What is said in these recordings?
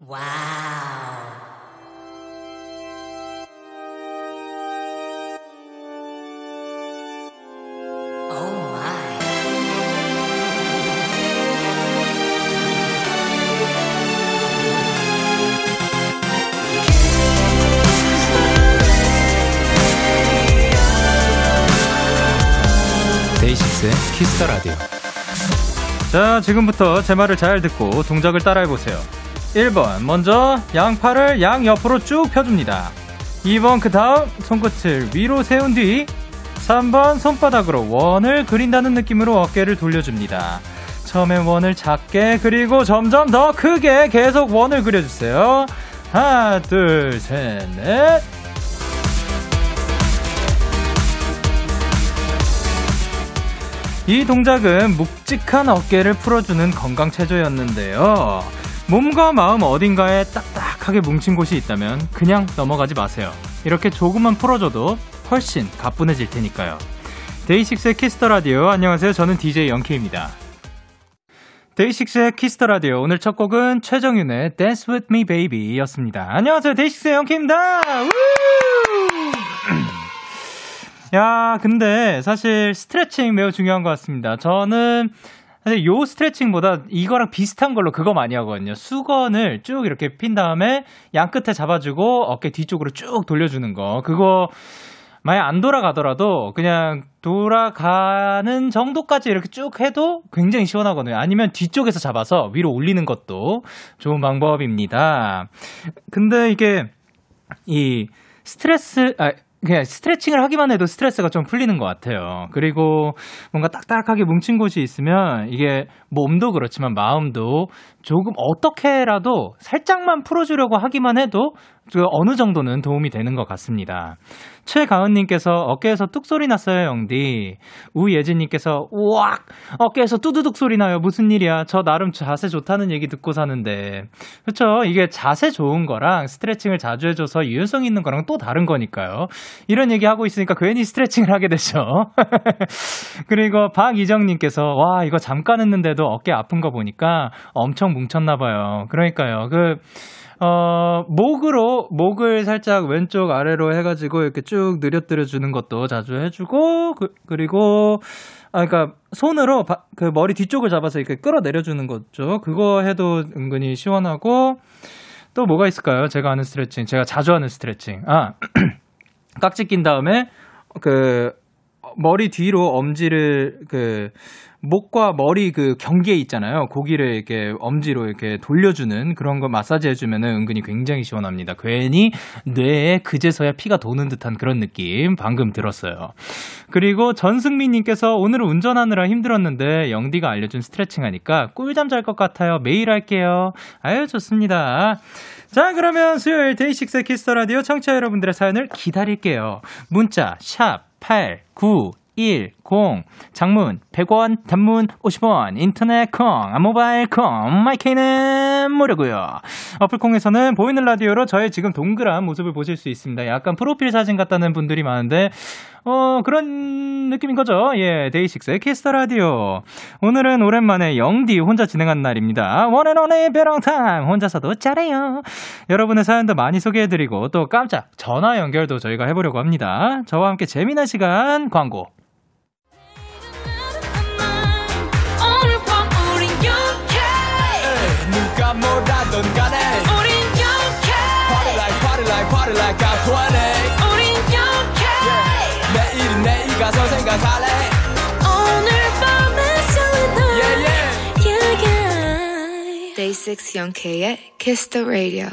와우. 데이식스의 키스 더 라디오. 자, 지금부터 제 말을 잘 듣고 동작을 따라해보세요. 1번, 먼저 양팔을 양옆으로 쭉 펴줍니다. 2번, 그 다음 손끝을 위로 세운 뒤 3번, 손바닥으로 원을 그린다는 느낌으로 어깨를 돌려줍니다. 처음엔 원을 작게 그리고 점점 더 크게 계속 원을 그려주세요. 하나, 둘, 셋, 넷. 이 동작은 묵직한 어깨를 풀어주는 건강체조였는데요. 몸과 마음 어딘가에 딱딱하게 뭉친 곳이 있다면 그냥 넘어가지 마세요. 이렇게 조금만 풀어줘도 훨씬 가뿐해질 테니까요. 데이식스의 키스 더 라디오. 안녕하세요. 저는 DJ 영케이입니다. 데이식스의 키스 더 라디오. 오늘 첫 곡은 최정윤의 Dance With Me Baby 였습니다. 안녕하세요. 데이식스의 영케이입니다. 야, 근데 사실 스트레칭 매우 중요한 것 같습니다. 저는 사실 요 스트레칭보다 이거랑 비슷한 걸로 그거 많이 하거든요. 수건을 쭉 이렇게 핀 다음에 양 끝에 잡아주고 어깨 뒤쪽으로 쭉 돌려주는 거. 그거 만약 안 돌아가더라도 그냥 돌아가는 정도까지 이렇게 쭉 해도 굉장히 시원하거든요. 아니면 뒤쪽에서 잡아서 위로 올리는 것도 좋은 방법입니다. 근데 이게 이 그냥 스트레칭을 하기만 해도 스트레스가 좀 풀리는 것 같아요. 그리고 뭔가 딱딱하게 뭉친 곳이 있으면 이게 몸도 그렇지만 마음도 조금 어떻게라도 살짝만 풀어주려고 하기만 해도 어느 정도는 도움이 되는 것 같습니다. 최가은님께서 어깨에서 뚝 소리 났어요, 영디. 우예진님께서 우악! 어깨에서 뚜두둑 소리 나요. 무슨 일이야? 저 나름 자세 좋다는 얘기 듣고 사는데. 그렇죠? 이게 자세 좋은 거랑 스트레칭을 자주 해줘서 유효성 있는 거랑 또 다른 거니까요. 이런 얘기 하고 있으니까 괜히 스트레칭을 하게 되죠. 그리고 박이정님께서 와, 이거 잠깐 했는데도 어깨 아픈 거 보니까 엄청 뭉쳤나 봐요. 그러니까요. 목을 살짝 왼쪽 아래로 해가지고 이렇게 쭉 늘여뜨려주는 것도 자주 해주고, 그리고 손으로 머리 뒤쪽을 잡아서 이렇게 끌어내려주는 거죠. 그거 해도 은근히 시원하고, 또 뭐가 있을까요? 제가 자주 하는 스트레칭. 깍지 낀 다음에, 머리 뒤로 엄지를, 목과 머리 경계 있잖아요. 고기를 이렇게 엄지로 이렇게 돌려주는 그런 거 마사지 해주면은 은근히 굉장히 시원합니다. 괜히 뇌에 그제서야 피가 도는 듯한 그런 느낌 방금 들었어요. 그리고 전승민님께서 오늘은 운전하느라 힘들었는데 영디가 알려준 스트레칭 하니까 꿀잠 잘 것 같아요. 매일 할게요. 아유, 좋습니다. 자, 그러면 수요일 데이식스의 키스 더 라디오 청취자 여러분들의 사연을 기다릴게요. 문자 샵 8910 장문 100원, 단문 50원, 인터넷 콩, 모바일 콩, 마이케이는 무료고요. 어플 콩에서는 보이는 라디오로 저의 지금 동그란 모습을 보실 수 있습니다. 약간 프로필 사진 같다는 분들이 많은데 그런 느낌인 거죠. 예, 데이식스의 키스 더 라디오. 오늘은 오랜만에 영디 혼자 진행한 날입니다. One and Only Byeong Time. 혼자서도 잘해요. 여러분의 사연도 많이 소개해드리고 또 깜짝 전화 연결도 저희가 해보려고 합니다. 저와 함께 재미난 시간 광고. 누가 뭐라던 간에 우린 영케 Party like party like party like I'm 20 우린 영케 yeah. 내일은 내일 가서 생각할래 오늘 밤에 설레던 yeah, yeah. yeah, yeah. Day6 영케의 Kiss the Radio.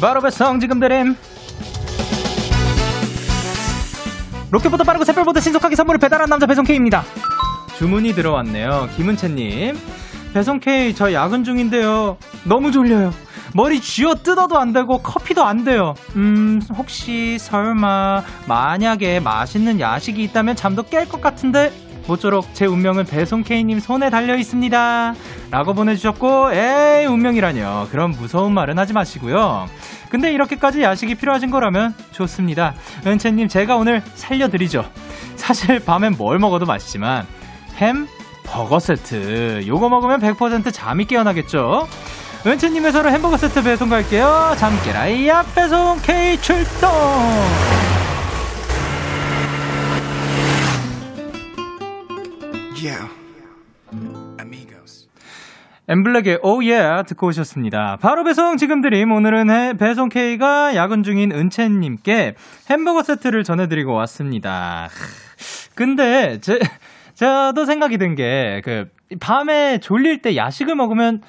바로 배송 지금 드림. 로켓보다 빠르고 새별보다 신속하게 선물을 배달한 남자 배송K입니다. 주문이 들어왔네요. 김은채님, 배송K 저 야근 중인데요. 너무 졸려요. 머리 쥐어뜯어도 안 되고 커피도 안 돼요. 혹시 설마 만약에 맛있는 야식이 있다면 잠도 깰 것 같은데 모쪼록 제 운명은 배송K님 손에 달려있습니다 라고 보내주셨고, 에이, 운명이라뇨. 그런 무서운 말은 하지 마시고요. 근데 이렇게까지 야식이 필요하신 거라면 좋습니다. 은채님, 제가 오늘 살려드리죠. 사실 밤엔 뭘 먹어도 맛있지만 햄, 버거 세트 요거 먹으면 100% 잠이 깨어나겠죠. 은채님의 서로 햄버거 세트 배송 갈게요. 잠 깨라 이야 배송 K 출동. Yeah. 엠블랙의 오예 yeah 듣고 오셨습니다. 바로 배송 지금 드림. 오늘은 배송 K가 야근 중인 은채님께 햄버거 세트를 전해드리고 왔습니다. 근데 저도 생각이 든 게 그 밤에 졸릴 때 야식을 먹으면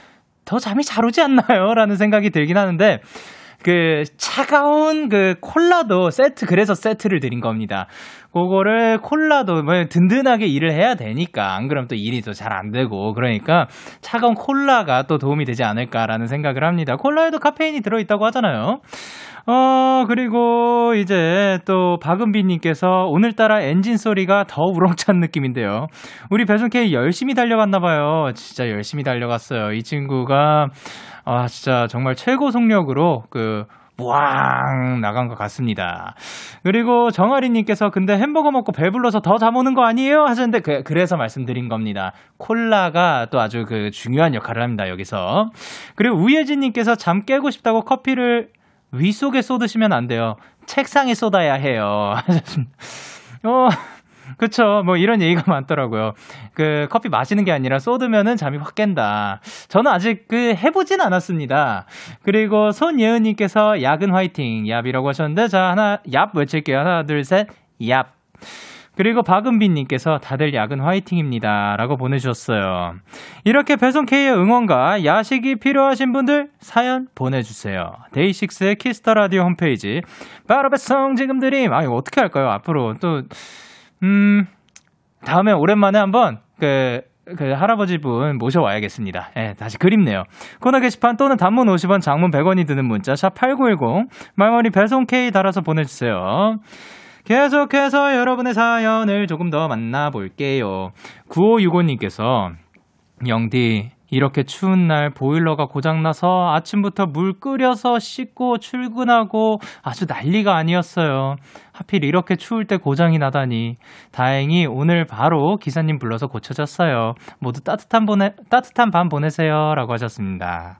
더 잠이 잘 오지 않나요? 라는 생각이 들긴 하는데 그 차가운 그 콜라도 세트, 그래서 세트를 드린 겁니다. 그거를 콜라도 뭐 든든하게 일을 해야 되니까 안 그러면 또 일이 또 잘 안 되고 그러니까 차가운 콜라가 또 도움이 되지 않을까라는 생각을 합니다. 콜라에도 카페인이 들어있다고 하잖아요. 그리고 이제 또 박은비님께서 오늘따라 엔진 소리가 더 우렁찬 느낌인데요. 우리 배송K 열심히 달려갔나봐요. 진짜 열심히 달려갔어요. 이 친구가 진짜 정말 최고 속력으로 그 무왕 나간 것 같습니다. 그리고 정아리님께서 근데 햄버거 먹고 배불러서 더 잠오는 거 아니에요? 하셨는데 그래서 말씀드린 겁니다. 콜라가 또 아주 그 중요한 역할을 합니다 여기서. 그리고 우예진님께서 잠 깨고 싶다고 커피를 위 속에 쏟으시면 안 돼요. 책상에 쏟아야 해요. 하셨습니다. 그쵸. 뭐 이런 얘기가 많더라고요. 그 커피 마시는 게 아니라 쏟으면은 잠이 확 깬다. 저는 아직 그 해보진 않았습니다. 그리고 손예은님께서 야근 화이팅 얍이라고 하셨는데 자 하나 얍 외칠게요. 하나 둘 셋 얍. 그리고 박은빈님께서 다들 야근 화이팅입니다 라고 보내주셨어요. 이렇게 배송K의 응원과 야식이 필요하신 분들 사연 보내주세요. 데이식스의 키스터라디오 홈페이지 바로 배송 지금 드림. 이거 어떻게 할까요? 앞으로 또 다음에 오랜만에 한번 그 할아버지 분 모셔와야겠습니다. 예, 다시 그립네요. 코너 게시판 또는 단문 50원, 장문 100원이 드는 문자 샵 8910 말머리 배송K 달아서 보내주세요. 계속해서 여러분의 사연을 조금 더 만나볼게요. 9565님께서 영디 이렇게 추운 날 보일러가 고장나서 아침부터 물 끓여서 씻고 출근하고 아주 난리가 아니었어요. 하필 이렇게 추울 때 고장이 나다니. 다행히 오늘 바로 기사님 불러서 고쳐졌어요. 모두 따뜻한 밤 보내세요 라고 하셨습니다.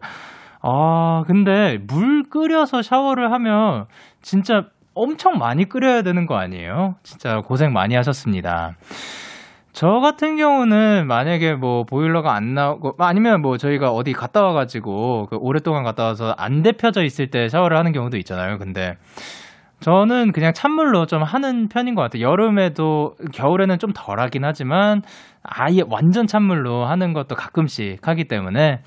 근데 물 끓여서 샤워를 하면 진짜 엄청 많이 끓여야 되는 거 아니에요? 진짜 고생 많이 하셨습니다. 저 같은 경우는 만약에 뭐 보일러가 안 나오고 아니면 뭐 저희가 어디 갔다 와가지고 그 오랫동안 갔다 와서 안 데펴져 있을 때 샤워를 하는 경우도 있잖아요. 근데 저는 그냥 찬물로 좀 하는 편인 것 같아요. 여름에도 겨울에는 좀 덜 하긴 하지만 아예 완전 찬물로 하는 것도 가끔씩 하기 때문에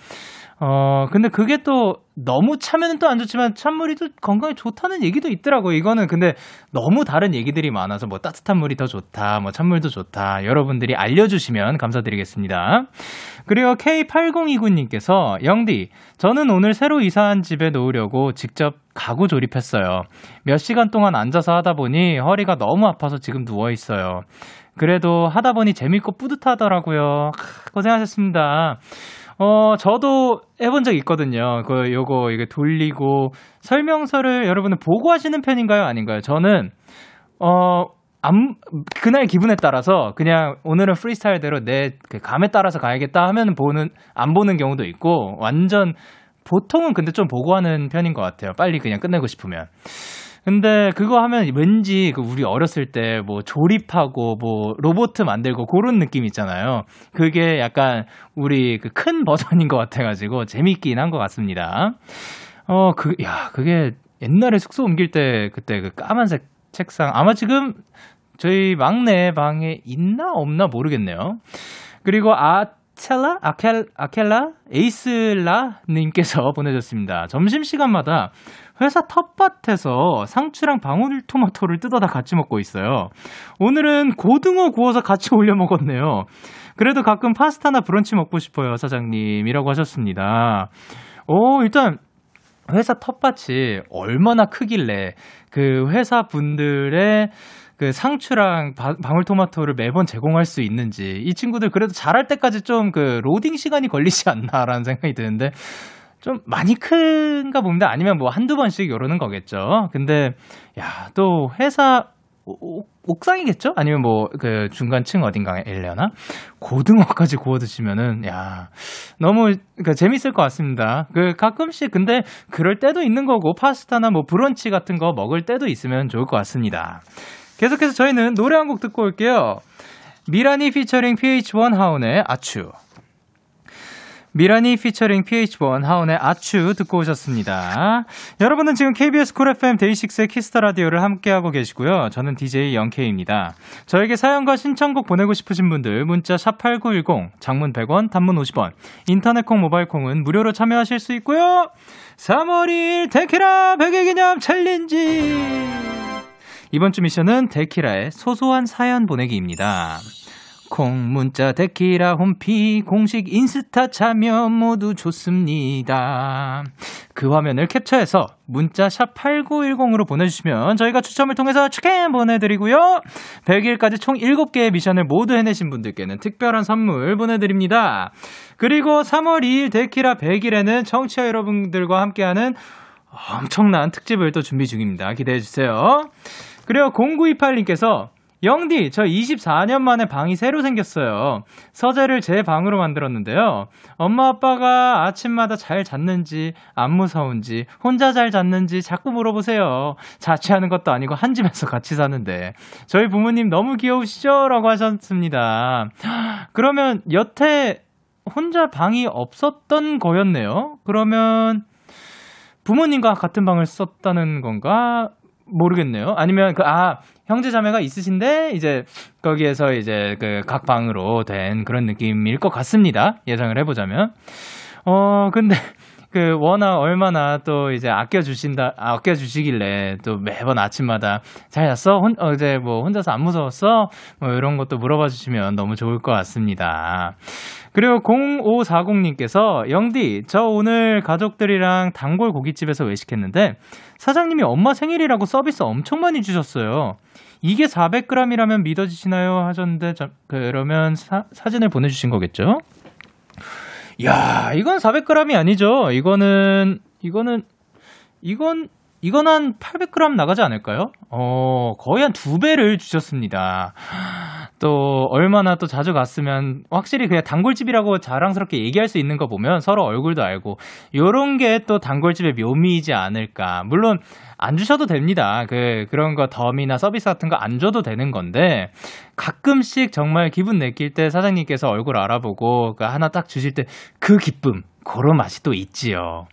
근데 그게 또 너무 차면은 또 안 좋지만 찬물이 또 건강에 좋다는 얘기도 있더라고요. 이거는 근데 너무 다른 얘기들이 많아서 뭐 따뜻한 물이 더 좋다, 뭐 찬물도 좋다. 여러분들이 알려주시면 감사드리겠습니다. 그리고 K8029님께서 영디, 저는 오늘 새로 이사한 집에 놓으려고 직접 가구 조립했어요. 몇 시간 동안 앉아서 하다 보니 허리가 너무 아파서 지금 누워 있어요. 그래도 하다 보니 재밌고 뿌듯하더라고요. 고생하셨습니다. 저도 해본 적 있거든요. 이거 돌리고 설명서를 여러분은 보고 하시는 편인가요? 아닌가요? 저는, 그날 기분에 따라서 그냥 오늘은 프리스타일대로 내 감에 따라서 가야겠다 하면 안 보는 경우도 있고, 완전, 보통은 근데 좀 보고 하는 편인 것 같아요. 빨리 그냥 끝내고 싶으면. 근데 그거 하면 왠지 우리 어렸을 때 뭐 조립하고 뭐 로봇 만들고 그런 느낌 있잖아요. 그게 약간 우리 그 큰 버전인 것 같아가지고 재밌긴 한 것 같습니다. 그게 옛날에 숙소 옮길 때 그때 그 까만색 책상 아마 지금 저희 막내 방에 있나 없나 모르겠네요. 그리고 아켈라 에이슬라 님께서 보내줬습니다. 점심시간마다 회사 텃밭에서 상추랑 방울토마토를 뜯어다 같이 먹고 있어요. 오늘은 고등어 구워서 같이 올려 먹었네요. 그래도 가끔 파스타나 브런치 먹고 싶어요, 사장님이라고 하셨습니다. 일단 회사 텃밭이 얼마나 크길래 그 회사 분들의 그 상추랑 방울토마토를 매번 제공할 수 있는지. 이 친구들 그래도 자랄 때까지 좀 그 로딩 시간이 걸리지 않나라는 생각이 드는데 좀 많이 큰가 봅니다. 아니면 뭐 한두 번씩 이러는 거겠죠. 근데 야, 또 회사 옥상이겠죠? 아니면 뭐 그 중간층 어딘가에 일려나? 고등어까지 구워 드시면은 야 너무 그러니까 재밌을 것 같습니다. 그 가끔씩 근데 그럴 때도 있는 거고 파스타나 뭐 브런치 같은 거 먹을 때도 있으면 좋을 것 같습니다. 계속해서 저희는 노래 한 곡 듣고 올게요. 미라니 피처링 PH1 하운의 아추. 미라니 피처링 PH1 하운의 아추 듣고 오셨습니다. 여러분은 지금 KBS 쿨 FM 데이식스의 키스 더 라디오를 함께하고 계시고요. 저는 DJ 영케이입니다. 저에게 사연과 신청곡 보내고 싶으신 분들 문자 샵8910 장문 100원 단문 50원 인터넷 콩 모바일 콩은 무료로 참여하실 수 있고요. 3월 2일 데키라 100일 기념 챌린지 이번 주 미션은 데키라의 소소한 사연 보내기입니다. 콩 문자 데키라 홈피 공식 인스타 참여 모두 좋습니다. 그 화면을 캡처해서 문자 샵 8910으로 보내주시면 저희가 추첨을 통해서 추첨 보내드리고요. 100일까지 총 7개의 미션을 모두 해내신 분들께는 특별한 선물 보내드립니다. 그리고 3월 2일 데키라 100일에는 청취자 여러분들과 함께하는 엄청난 특집을 또 준비 중입니다. 기대해주세요. 그리고 0928님께서 영디 저 24년 만에 방이 새로 생겼어요. 서재를 제 방으로 만들었는데요. 엄마 아빠가 아침마다 잘 잤는지 안 무서운지 혼자 잘 잤는지 자꾸 물어보세요. 자취하는 것도 아니고 한 집에서 같이 사는데 저희 부모님 너무 귀여우시죠? 라고 하셨습니다. 그러면 여태 혼자 방이 없었던 거였네요. 그러면 부모님과 같은 방을 썼다는 건가? 모르겠네요. 아니면 형제 자매가 있으신데 이제 거기에서 이제 그 각 방으로 된 그런 느낌일 것 같습니다. 예상을 해보자면. 근데 그 워낙 얼마나 또 이제 아껴주시길래 또 매번 아침마다 잘 잤어? 이제 뭐 혼자서 안 무서웠어? 뭐 이런 것도 물어봐 주시면 너무 좋을 것 같습니다. 그리고 0540님께서 영디 저 오늘 가족들이랑 단골 고깃집에서 외식했는데 사장님이 엄마 생일이라고 서비스 엄청 많이 주셨어요. 이게 400g이라면 믿어지시나요? 하셨는데 그러면 사진을 보내주신 거겠죠? 야, 이건 400g이 아니죠. 이건 한 800g 나가지 않을까요? 거의 한 2배를 주셨습니다. 또 얼마나 또 자주 갔으면 확실히 그냥 단골집이라고 자랑스럽게 얘기할 수 있는 거 보면 서로 얼굴도 알고 요런 게 또 단골집의 묘미이지 않을까. 물론 안 주셔도 됩니다. 그런 거 덤이나 서비스 같은 거 안 줘도 되는 건데 가끔씩 정말 기분 내킬 때 사장님께서 얼굴 알아보고 하나 딱 주실 때 그 기쁨 그런 맛이 또 있지요.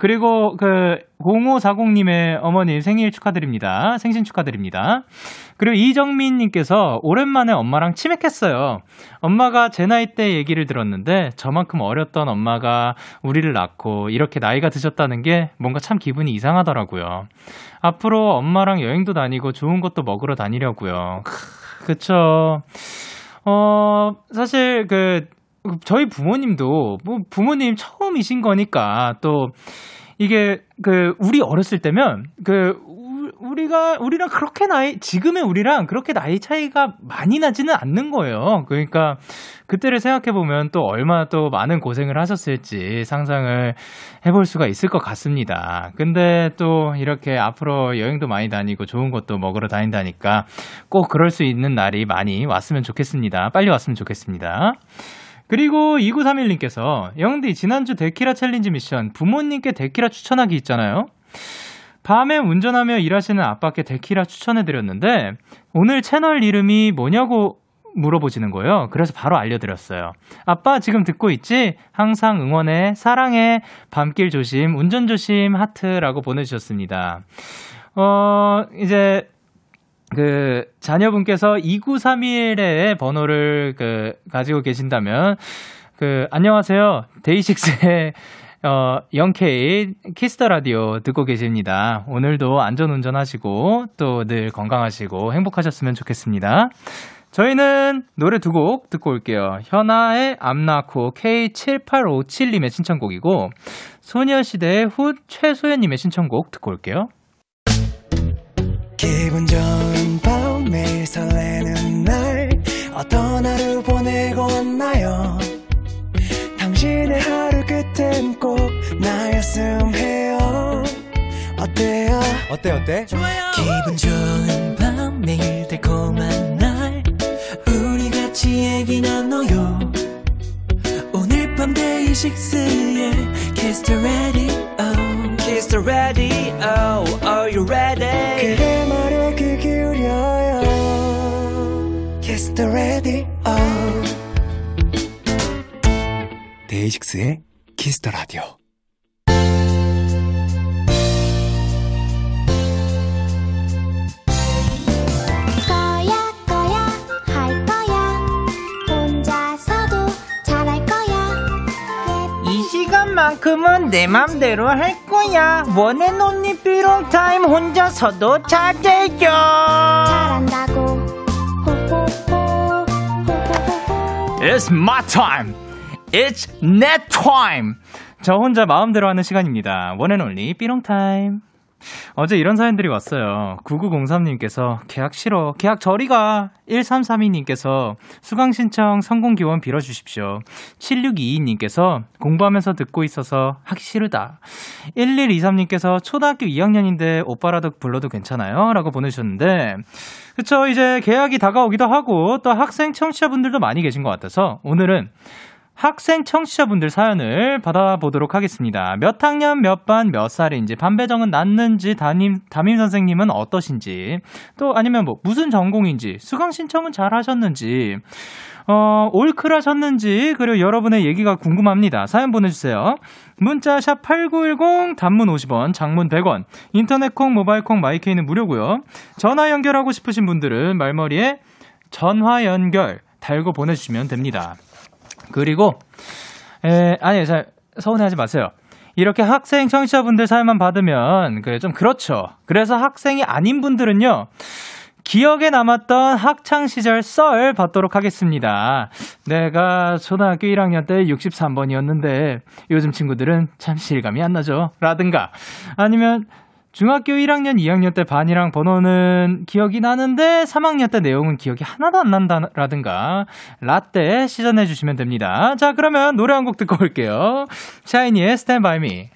그리고 그 0540님의 어머님 생일 축하드립니다. 생신 축하드립니다. 그리고 이정민님께서 오랜만에 엄마랑 치맥했어요. 엄마가 제 나이 때 얘기를 들었는데 저만큼 어렸던 엄마가 우리를 낳고 이렇게 나이가 드셨다는 게 뭔가 참 기분이 이상하더라고요. 앞으로 엄마랑 여행도 다니고 좋은 것도 먹으러 다니려고요. 그쵸. 사실 저희 부모님도 뭐 부모님 처음이신 거니까 또 이게 우리 어렸을 때면 우리랑 그렇게 지금의 우리랑 그렇게 나이 차이가 많이 나지는 않는 거예요. 그러니까 그때를 생각해 보면 또 얼마나 또 많은 고생을 하셨을지 상상을 해볼 수가 있을 것 같습니다. 근데 또 이렇게 앞으로 여행도 많이 다니고 좋은 것도 먹으러 다닌다니까 꼭 그럴 수 있는 날이 많이 왔으면 좋겠습니다. 빨리 왔으면 좋겠습니다. 그리고 2931님께서 영디 지난주 데키라 챌린지 미션 부모님께 데키라 추천하기 있잖아요. 밤에 운전하며 일하시는 아빠께 데키라 추천해드렸는데 오늘 채널 이름이 뭐냐고 물어보시는 거예요. 그래서 바로 알려드렸어요. 아빠 지금 듣고 있지? 항상 응원해, 사랑해, 밤길 조심, 운전 조심, 하트라고 보내주셨습니다. 이제 자녀분께서 2931의 번호를 가지고 계신다면, 안녕하세요. 데이식스의 영케이 키스더 라디오 듣고 계십니다. 오늘도 안전운전 하시고, 또 늘 건강하시고, 행복하셨으면 좋겠습니다. 저희는 노래 2곡 듣고 올게요. 현아의 암나코 K7857님의 신청곡이고, 소녀시대의 훗 최소연님의 신청곡 듣고 올게요. 기분 좋은 밤 매일 설레는 날 어떤 하루 보내고 왔나요 당신의 하루 끝엔 꼭 나였음 해요 어때요 어때 기분 좋은 밤 매일 달콤 얘기 나눠요 오늘 밤 데이식스의 Kiss the Radio Kiss the Radio Are you ready? 그대 말에 귀 기울여요 Kiss the Radio 데이식스의 Kiss the Radio 만큼은 내 맘대로 할 거야. One and Only Byeong Time 혼자서도 잘 되죠. 잘한다고. It's my time. It's 내 time. 저 혼자 마음대로 하는 시간입니다. One and Only Byeong Time. 어제 이런 사연들이 왔어요. 9903님께서 계약 싫어 계약 저리가 1332님께서 수강신청 성공기원 빌어주십시오 7622님께서 공부하면서 듣고 있어서 하기 싫다 1123님께서 초등학교 2학년인데 오빠라도 불러도 괜찮아요? 라고 보내주셨는데 그쵸 이제 계약이 다가오기도 하고 또 학생 청취자분들도 많이 계신 것 같아서 오늘은 학생 청취자분들 사연을 받아보도록 하겠습니다. 몇 학년, 몇 반, 몇 살인지, 반배정은 났는지, 담임선생님은 어떠신지, 또 아니면 뭐 무슨 전공인지, 수강신청은 잘 하셨는지, 올클 하셨는지, 그리고 여러분의 얘기가 궁금합니다. 사연 보내주세요. 문자 샵 8910, 단문 50원, 장문 100원, 인터넷 콩, 모바일 콩, 마이케이는 무료고요. 전화 연결하고 싶으신 분들은 말머리에 전화 연결 달고 보내주시면 됩니다. 그리고 잘 서운해하지 마세요. 이렇게 학생 청취자분들 사연만 받으면 좀 그렇죠. 그래서 학생이 아닌 분들은요. 기억에 남았던 학창시절 썰 받도록 하겠습니다. 내가 초등학교 1학년 때 63번이었는데 요즘 친구들은 참 실감이 안 나죠. 라든가 아니면 중학교 1학년, 2학년 때 반이랑 번호는 기억이 나는데 3학년 때 내용은 기억이 하나도 안 난다라든가 라떼 시전해 주시면 됩니다. 자 그러면 노래 한 곡 듣고 올게요. 샤이니의 Stand By Me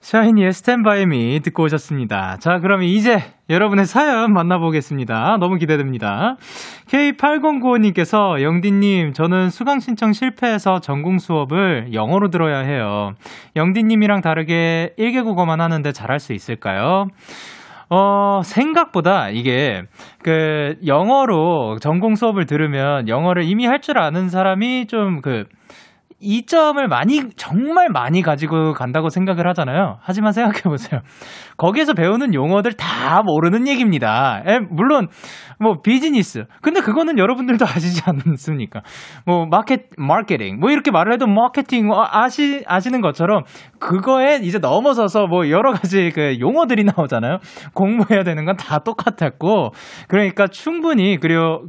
샤이니의 Stand By Me 듣고 오셨습니다. 자 그럼 이제 여러분의 사연 만나보겠습니다. 너무 기대됩니다. K8095님께서 영디님 저는 수강신청 실패해서 전공수업을 영어로 들어야 해요. 영디님이랑 다르게 1개 국어만 하는데 잘할 수 있을까요? 생각보다 이게 영어로 전공수업을 들으면 영어를 이미 할 줄 아는 사람이 좀 이점을 정말 많이 가지고 간다고 생각을 하잖아요. 하지만 생각해보세요. 거기에서 배우는 용어들 다 모르는 얘기입니다. 물론, 비즈니스. 근데 그거는 여러분들도 아시지 않습니까? 마케팅. 이렇게 말을 해도 마케팅, 아시는 것처럼 그거에 이제 넘어서서 여러 가지 용어들이 나오잖아요. 공부해야 되는 건 다 똑같았고. 그러니까 충분히, 그리고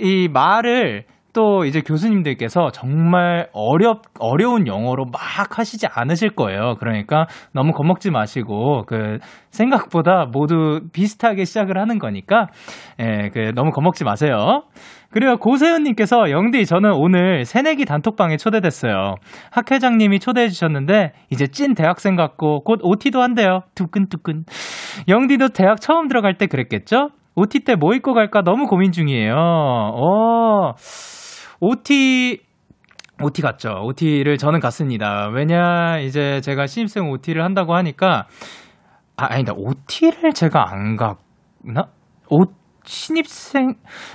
이 말을 또 이제 교수님들께서 정말 어려운 영어로 막 하시지 않으실 거예요. 그러니까 너무 겁먹지 마시고 생각보다 모두 비슷하게 시작을 하는 거니까 너무 겁먹지 마세요. 그리고 고세훈님께서 영디 저는 오늘 새내기 단톡방에 초대됐어요. 학 회장님이 초대해 주셨는데 이제 찐 대학생 같고 곧 OT도 한대요. 두근두근. 영디도 대학 처음 들어갈 때 그랬겠죠? OT 때 뭐 입고 갈까 너무 고민 중이에요. OT 갔죠. OT를 저는 갔습니다. 왜냐, 이제 제가 신입생 OT를 한다고 하니까, 아니다. OT를 제가 안 갔나?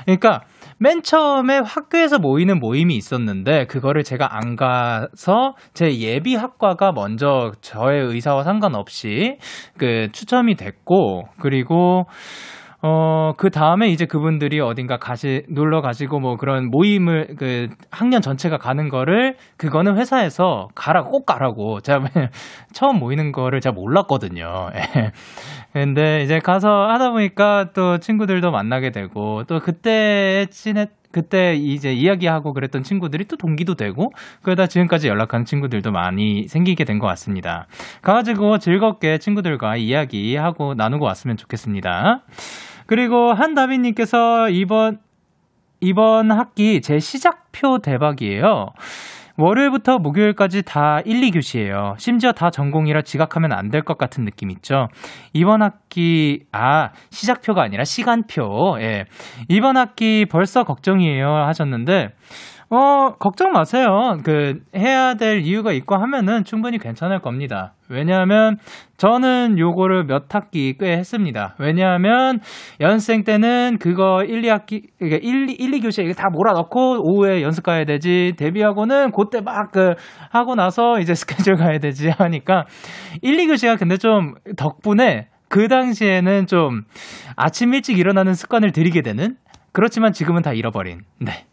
그러니까 맨 처음에 학교에서 모이는 모임이 있었는데, 그거를 제가 안 가서 제 예비 학과가 먼저 저의 의사와 상관없이 추첨이 됐고, 그리고, 그 다음에 이제 그분들이 어딘가 놀러 가시고 그런 모임을, 학년 전체가 가는 거를, 그거는 회사에서 꼭 가라고. 제가 처음 모이는 거를 제가 몰랐거든요. 근데 이제 가서 하다 보니까 또 친구들도 만나게 되고, 또 그때 이제 이야기하고 그랬던 친구들이 또 동기도 되고, 그러다 지금까지 연락하는 친구들도 많이 생기게 된 것 같습니다. 가가지고 즐겁게 친구들과 이야기하고 나누고 왔으면 좋겠습니다. 그리고 한다빈님께서 이번 학기 제 시작표 대박이에요. 월요일부터 목요일까지 다 1, 2교시예요. 심지어 다 전공이라 지각하면 안 될 것 같은 느낌 있죠. 이번 학기 시작표가 아니라 시간표. 예. 이번 학기 벌써 걱정이에요 하셨는데 걱정 마세요. 해야 될 이유가 있고 하면은 충분히 괜찮을 겁니다. 왜냐하면 저는 요거를 몇 학기 꽤 했습니다. 왜냐하면 연습생 때는 그거 1, 2교시에 이거 다 몰아넣고 오후에 연습 가야 되지. 데뷔하고는 그때 막 하고 나서 이제 스케줄 가야 되지 하니까 1, 2교시가 근데 좀 덕분에 그 당시에는 좀 아침 일찍 일어나는 습관을 들이게 되는 그렇지만 지금은 다 잃어버린. 네.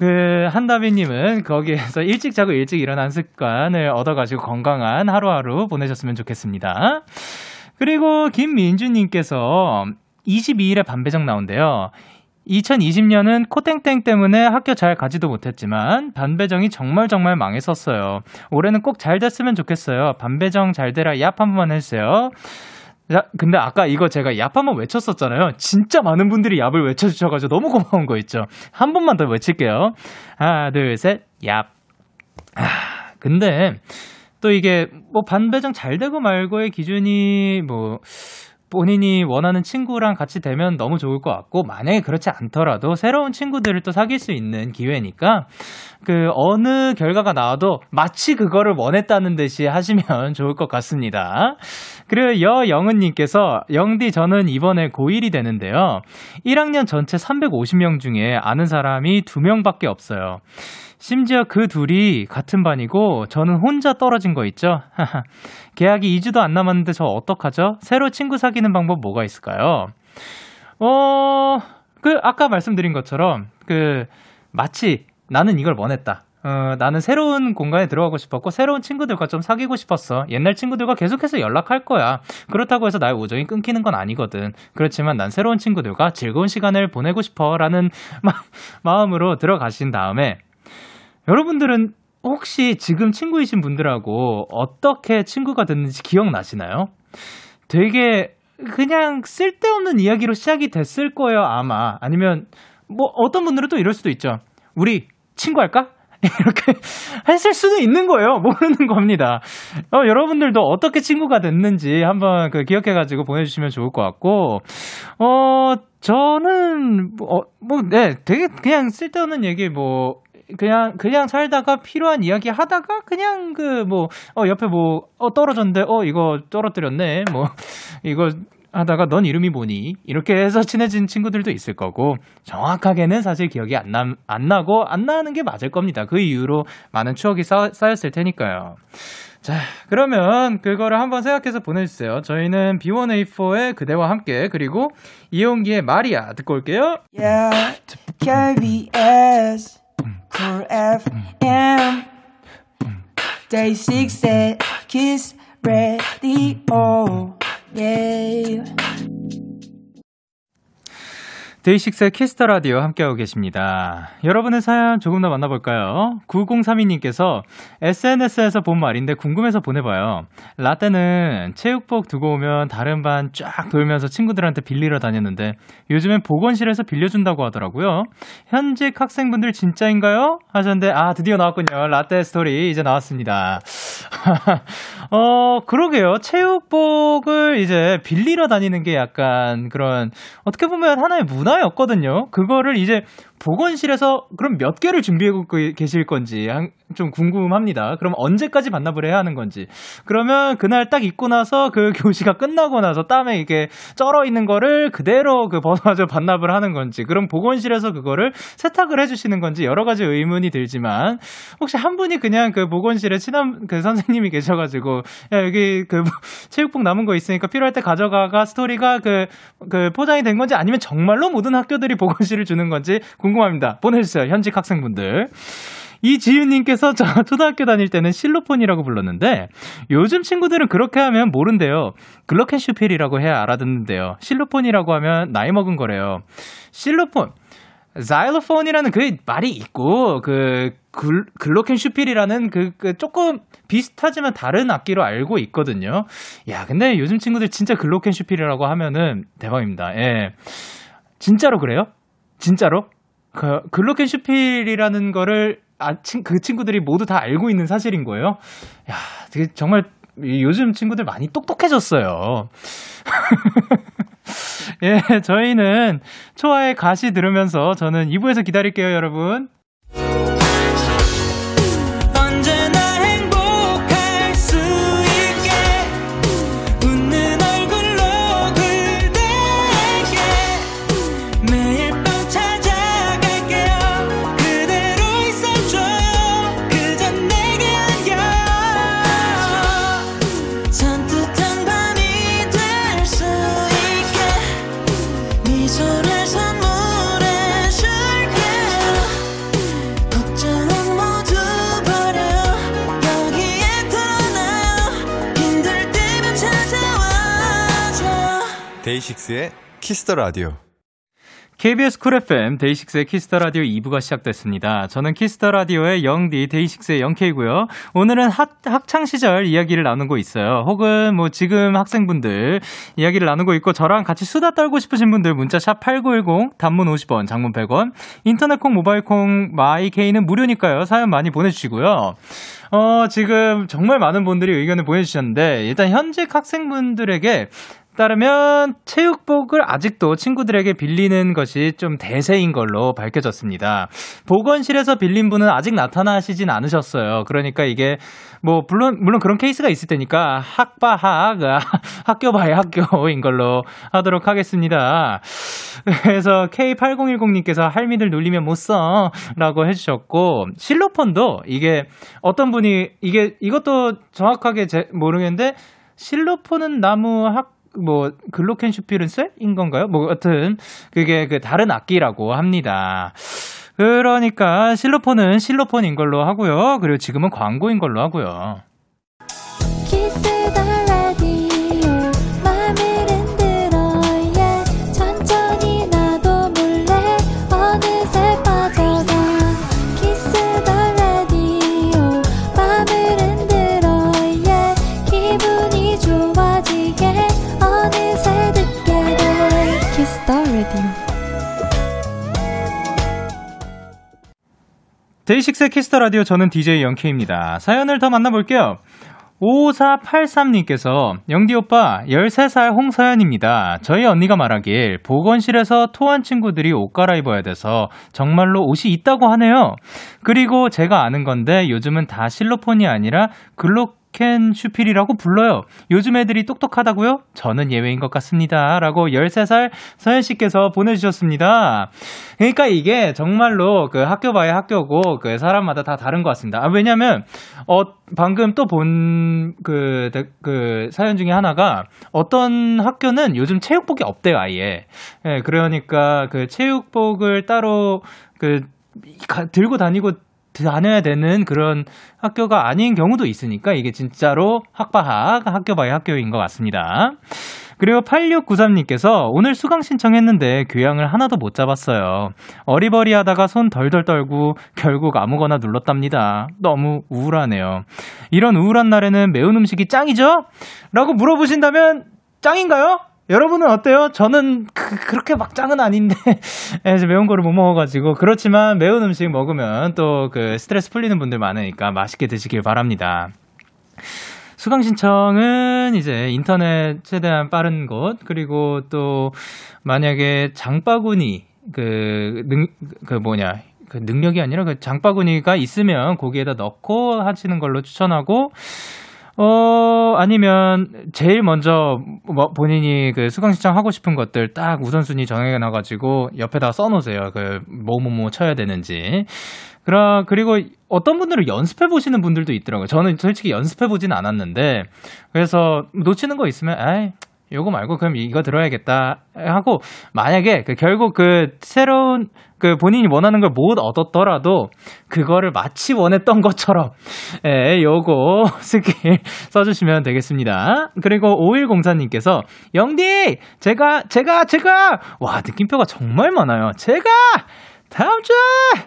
한다비님은 거기에서 일찍 자고 일찍 일어난 습관을 얻어가지고 건강한 하루하루 보내셨으면 좋겠습니다. 그리고 김민주님께서 22일에 반배정 나온대요. 2020년은 코땡땡 때문에 학교 잘 가지도 못했지만 반배정이 정말 망했었어요. 올해는 꼭 잘 됐으면 좋겠어요. 반배정 잘 되라 얍 한 번만 해주세요. 야, 근데 아까 이거 제가 얍 한번 외쳤었잖아요. 진짜 많은 분들이 얍을 외쳐주셔가지고 너무 고마운 거 있죠. 한 번만 더 외칠게요. 하나, 둘, 셋, 얍. 근데 또 이게 반배정 잘 되고 말고의 기준이 본인이 원하는 친구랑 같이 되면 너무 좋을 것 같고 만약에 그렇지 않더라도 새로운 친구들을 또 사귈 수 있는 기회니까 어느 결과가 나와도 마치 그거를 원했다는 듯이 하시면 좋을 것 같습니다. 그리고 여영은님께서 영디 저는 이번에 고1이 되는데요. 1학년 전체 350명 중에 아는 사람이 2명밖에 없어요. 심지어 그 둘이 같은 반이고 저는 혼자 떨어진 거 있죠. 계약이 2주도 안 남았는데 저 어떡하죠? 새로 친구 사귀는 방법 뭐가 있을까요? 아까 말씀드린 것처럼 마치 나는 이걸 원했다. 나는 새로운 공간에 들어가고 싶었고 새로운 친구들과 좀 사귀고 싶었어. 옛날 친구들과 계속해서 연락할 거야. 그렇다고 해서 나의 우정이 끊기는 건 아니거든. 그렇지만 난 새로운 친구들과 즐거운 시간을 보내고 싶어 라는 마음으로 들어가신 다음에 여러분들은 혹시 지금 친구이신 분들하고 어떻게 친구가 됐는지 기억나시나요? 되게 그냥 쓸데없는 이야기로 시작이 됐을 거예요 아마. 아니면 어떤 분들은 또 이럴 수도 있죠. 우리 친구할까? 이렇게 했을 수도 있는 거예요. 모르는 겁니다. 여러분들도 어떻게 친구가 됐는지 한번 기억해가지고 보내주시면 좋을 것 같고 저는 되게 그냥 쓸데없는 얘기 그냥 살다가 필요한 이야기 하다가 그냥 옆에 떨어졌는데 이거 떨어뜨렸네 이거 하다가 넌 이름이 뭐니? 이렇게 해서 친해진 친구들도 있을 거고 정확하게는 사실 기억이 안 나는 게 맞을 겁니다. 그 이후로 많은 추억이 쌓였을 테니까요. 자, 그러면 그거를 한번 생각해서 보내주세요. 저희는 B1A4의 그대와 함께 그리고 이용기의 마리아 듣고 올게요. Yeah, KBS Cool FM Day6의 Kiss Radio yeah. Day6의 Kiss the Radio 함께하고 계십니다. 여러분의 사연 조금 더 만나볼까요? 9032님께서 SNS에서 본 말인데 궁금해서 보내봐요. 라떼는 체육복 두고 오면 다른 반 쫙 돌면서 친구들한테 빌리러 다녔는데 요즘엔 보건실에서 빌려준다고 하더라고요. 현직 학생분들 진짜인가요? 하셨는데 드디어 나왔군요. 라떼 스토리 이제 나왔습니다. 그러게요. 체육복을 이제 빌리러 다니는 게 약간 그런 어떻게 보면 하나의 문화였거든요. 그거를 이제 보건실에서 그럼 몇 개를 준비하고 계실 건지 좀 궁금합니다. 그럼 언제까지 반납을 해야 하는 건지. 그러면 그날 딱 입고 나서 그 교시가 끝나고 나서 땀에 이게 쩔어 있는 거를 그대로 벗어서 반납을 하는 건지. 그럼 보건실에서 그거를 세탁을 해주시는 건지 여러 가지 의문이 들지만 혹시 한 분이 그냥 보건실에 친한 선생님이 계셔가지고 야, 여기 체육복 남은 거 있으니까 필요할 때 가져가가 스토리가 포장이 된 건지 아니면 정말로 모든 학교들이 보건실을 주는 건지 궁금합니다. 보내주세요. 현직 학생분들. 이지윤님께서 저 초등학교 다닐 때는 실로폰이라고 불렀는데 요즘 친구들은 그렇게 하면 모른대요. 글로켄슈필이라고 해야 알아듣는데요. 실로폰이라고 하면 나이 먹은 거래요. 실로폰, 자일로폰이라는 그 말이 있고 글로켄슈필이라는 조금 비슷하지만 다른 악기로 알고 있거든요. 야, 근데 요즘 친구들 진짜 글로켄슈필이라고 하면은 대박입니다. 예, 진짜로 그래요? 진짜로? 글로켄슈필이라는 거를 그 친구들이 모두 다 알고 있는 사실인 거예요. 야, 되게 정말 요즘 친구들 많이 똑똑해졌어요. 예, 저희는 초아의 가시 들으면서 저는 2부에서 기다릴게요, 여러분. 데이식스의 키스 더 라디오. KBS 쿨 FM 데이식스의 키스 더 라디오 2부가 시작됐습니다. 저는 키스 더 라디오의 0D 데이식스의 0K고요. 오늘은 학창 시절 이야기를 나누고 있어요. 혹은 뭐 지금 학생분들 이야기를 나누고 있고 저랑 같이 수다 떨고 싶으신 분들 문자 샵 8910 단문 50원, 장문 100원. 인터넷 콩, 모바일 콩, 마이 K는 무료니까요. 사연 많이 보내 주시고요. 지금 정말 많은 분들이 의견을 보내 주셨는데 일단 현직 학생분들에게 따르면 체육복을 아직도 친구들에게 빌리는 것이 좀 대세인 걸로 밝혀졌습니다. 보건실에서 빌린 분은 아직 나타나시진 않으셨어요. 그러니까 이게 뭐 물론 그런 케이스가 있을 테니까 학교 바의 학교인 걸로 하도록 하겠습니다. 그래서 K8010님께서 할미들 놀리면 못 써 라고 해주셨고, 실로폰도 이게 어떤 분이 이것도 정확하게 모르겠는데 실로폰은 나무 글로켄슈필은 쇠인 건가요? 여튼 그게 그 다른 악기라고 합니다. 그러니까 실로폰은 실로폰인 걸로 하고요. 그리고 지금은 광고인 걸로 하고요. 데이식스의 키스더라디오, 저는 DJ 영케이입니다. 사연을 더 만나볼게요. 5483님께서 영디오빠 13살 홍서연입니다. 저희 언니가 말하길 보건실에서 토한 친구들이 옷 갈아입어야 돼서 정말로 옷이 있다고 하네요. 그리고 제가 아는 건데 요즘은 다 실로폰이 아니라 글로켄슈필이라고 불러요. 요즘 애들이 똑똑하다고요? 저는 예외인 것 같습니다. 라고 13살 서현씨께서 보내주셨습니다. 그러니까 이게 정말로 그 학교 바의 학교고 그 사람마다 다 다른 것 같습니다. 왜냐면 방금 또 본 그 사연 중에 하나가 어떤 학교는 요즘 체육복이 없대요, 아예. 예, 그러니까 그 체육복을 따로 들고 다녀야 되는 그런 학교가 아닌 경우도 있으니까 이게 진짜로 학교 바의 학교인 것 같습니다. 그리고 8693님께서 오늘 수강 신청했는데 교양을 하나도 못 잡았어요. 어리버리 하다가 손 덜덜 떨고 결국 아무거나 눌렀답니다. 너무 우울하네요. 이런 우울한 날에는 매운 음식이 짱이죠? 라고 물어보신다면 짱인가요? 여러분은 어때요? 저는 그렇게 막 짱은 아닌데 매운 거를 못 먹어가지고. 그렇지만 매운 음식 먹으면 또 그 스트레스 풀리는 분들 많으니까 맛있게 드시길 바랍니다. 수강 신청은 이제 인터넷 최대한 빠른 것, 그리고 또 만약에 장바구니 능력이 아니라 그 장바구니가 있으면 거기에다 넣고 하시는 걸로 추천하고, 아니면 제일 먼저 본인이 그 수강 신청하고 싶은 것들 딱 우선순위 정해놔가지고 옆에다 써놓으세요. 그 뭐뭐뭐 쳐야 되는지. 그리고 어떤 분들은 연습해 보시는 분들도 있더라고요. 저는 솔직히 연습해 보진 않았는데, 그래서 놓치는 거 있으면 요거 말고 그럼 이거 들어야겠다 하고, 만약에 결국 새로운 본인이 원하는 걸 못 얻었더라도 그거를 마치 원했던 것처럼 요거 스킬 써주시면 되겠습니다. 그리고 5104님께서 영디 제가 와, 느낌표가 정말 많아요. 제가 다음 주에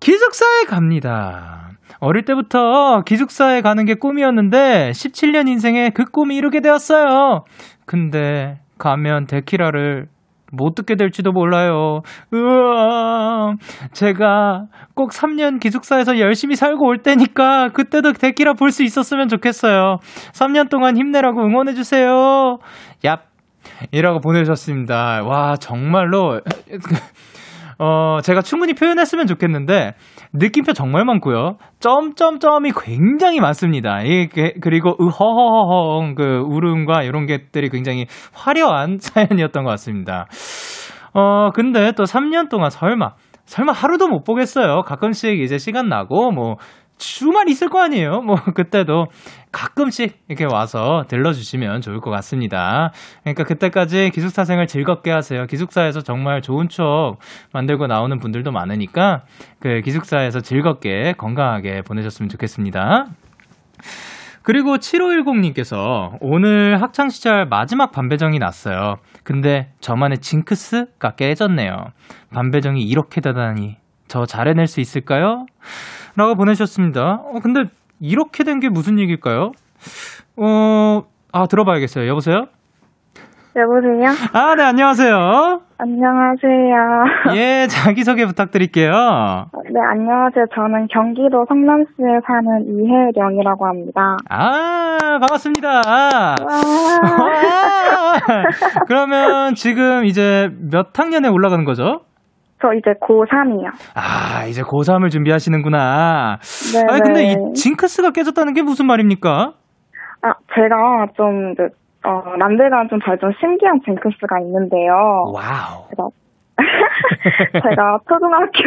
기숙사에 갑니다. 어릴 때부터 기숙사에 가는 게 꿈이었는데 17년 인생에 그 꿈이 이루게 되었어요. 근데 가면 데키라를 못 듣게 될지도 몰라요. 으아, 제가 꼭 3년 기숙사에서 열심히 살고 올 테니까 그때도 데키라 볼 수 있었으면 좋겠어요. 3년 동안 힘내라고 응원해주세요. 얍, 이라고 보내주셨습니다. 와, 정말로 제가 충분히 표현했으면 좋겠는데 느낌표 정말 많고요. 점점점이 굉장히 많습니다. 이게 그리고 으허허허 그 울음과 이런 것들이 굉장히 화려한 사연이었던 것 같습니다. 근데 또 3년 동안 설마 하루도 못 보겠어요. 가끔씩 이제 시간 나고 뭐 주말 있을 거 아니에요. 뭐 그때도 가끔씩 이렇게 와서 들러주시면 좋을 것 같습니다. 그러니까 그때까지 기숙사 생활 즐겁게 하세요. 기숙사에서 정말 좋은 추억 만들고 나오는 분들도 많으니까 그 기숙사에서 즐겁게 건강하게 보내셨으면 좋겠습니다. 그리고 7510님께서 오늘 학창시절 마지막 반배정이 났어요. 근데 저만의 징크스가 깨졌네요. 반배정이 이렇게 되다니 저 잘해낼 수 있을까요? 라고 보내셨습니다. 근데 이렇게 된 게 무슨 얘기일까요? 들어봐야겠어요. 여보세요? 여보세요? 아, 네, 안녕하세요. 안녕하세요. 예, 자기소개 부탁드릴게요. 네, 안녕하세요. 저는 경기도 성남시에 사는 이혜령이라고 합니다. 아, 반갑습니다. 그러면 지금 이제 몇 학년에 올라가는 거죠? 저 이제 고3이요. 아, 이제 고3을 준비하시는구나. 네. 아니, 근데 이 징크스가 깨졌다는 게 무슨 말입니까? 아, 제가 좀, 남들과는 좀 다른 좀 신기한 징크스가 있는데요. 와우. 제가 초등학교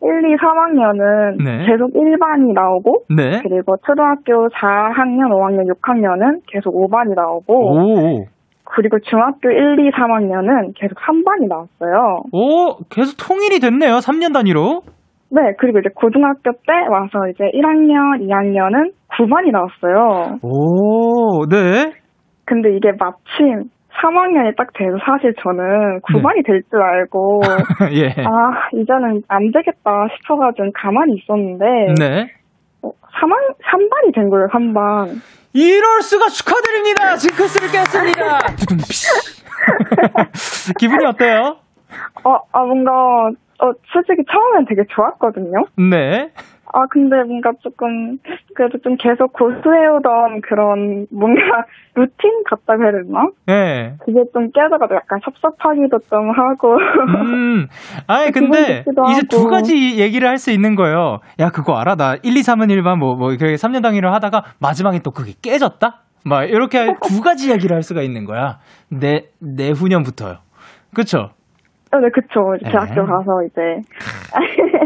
1, 2, 3학년은 네. 계속 1반이 나오고, 네. 그리고 초등학교 4학년, 5학년, 6학년은 계속 5반이 나오고, 오. 그리고 중학교 1, 2, 3학년은 계속 3반이 나왔어요. 오, 계속 통일이 됐네요. 3년 단위로. 네, 그리고 이제 고등학교 때 와서 이제 1학년, 2학년은 9반이 나왔어요. 오, 네. 근데 이게 마침 3학년이 딱 돼서 사실 저는 9반이 될 줄 알고 예. 아, 이제는 안 되겠다 싶어가지고 가만히 있었는데 네. 3반이 된 거예요, 3반. 이럴 수가 축하드립니다. 징크스를 깼습니다. 기분이 어때요? 솔직히 처음엔 되게 좋았거든요. 네. 아, 근데 뭔가 조금, 그래도 좀 계속 고수해오던 그런 뭔가 루틴 같다고 해야 되나? 네. 그게 좀 깨져가지고 약간 섭섭하기도 좀 하고. 아니, 근데 이제 하고. 두 가지 얘기를 할 수 있는 거예요. 야, 그거 알아? 나 1, 2, 3은 1반 뭐, 이렇게 3년 단위를 하다가 마지막에 또 그게 깨졌다? 막 이렇게 두 가지 얘기를 할 수가 있는 거야. 내후년부터요. 그쵸? 네, 그쵸. 대학교 가서 이제.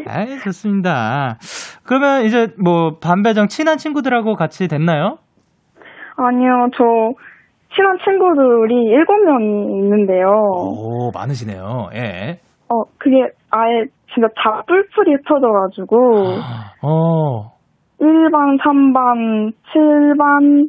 아이, 좋습니다. 그러면 이제 뭐 반배정 친한 친구들하고 같이 됐나요? 아니요, 저 친한 친구들이 7명이 있는데요. 오, 많으시네요. 예. 그게 아예 진짜 다 뿔뿔이 흩어져가지고. 어. 1반, 3반, 7반.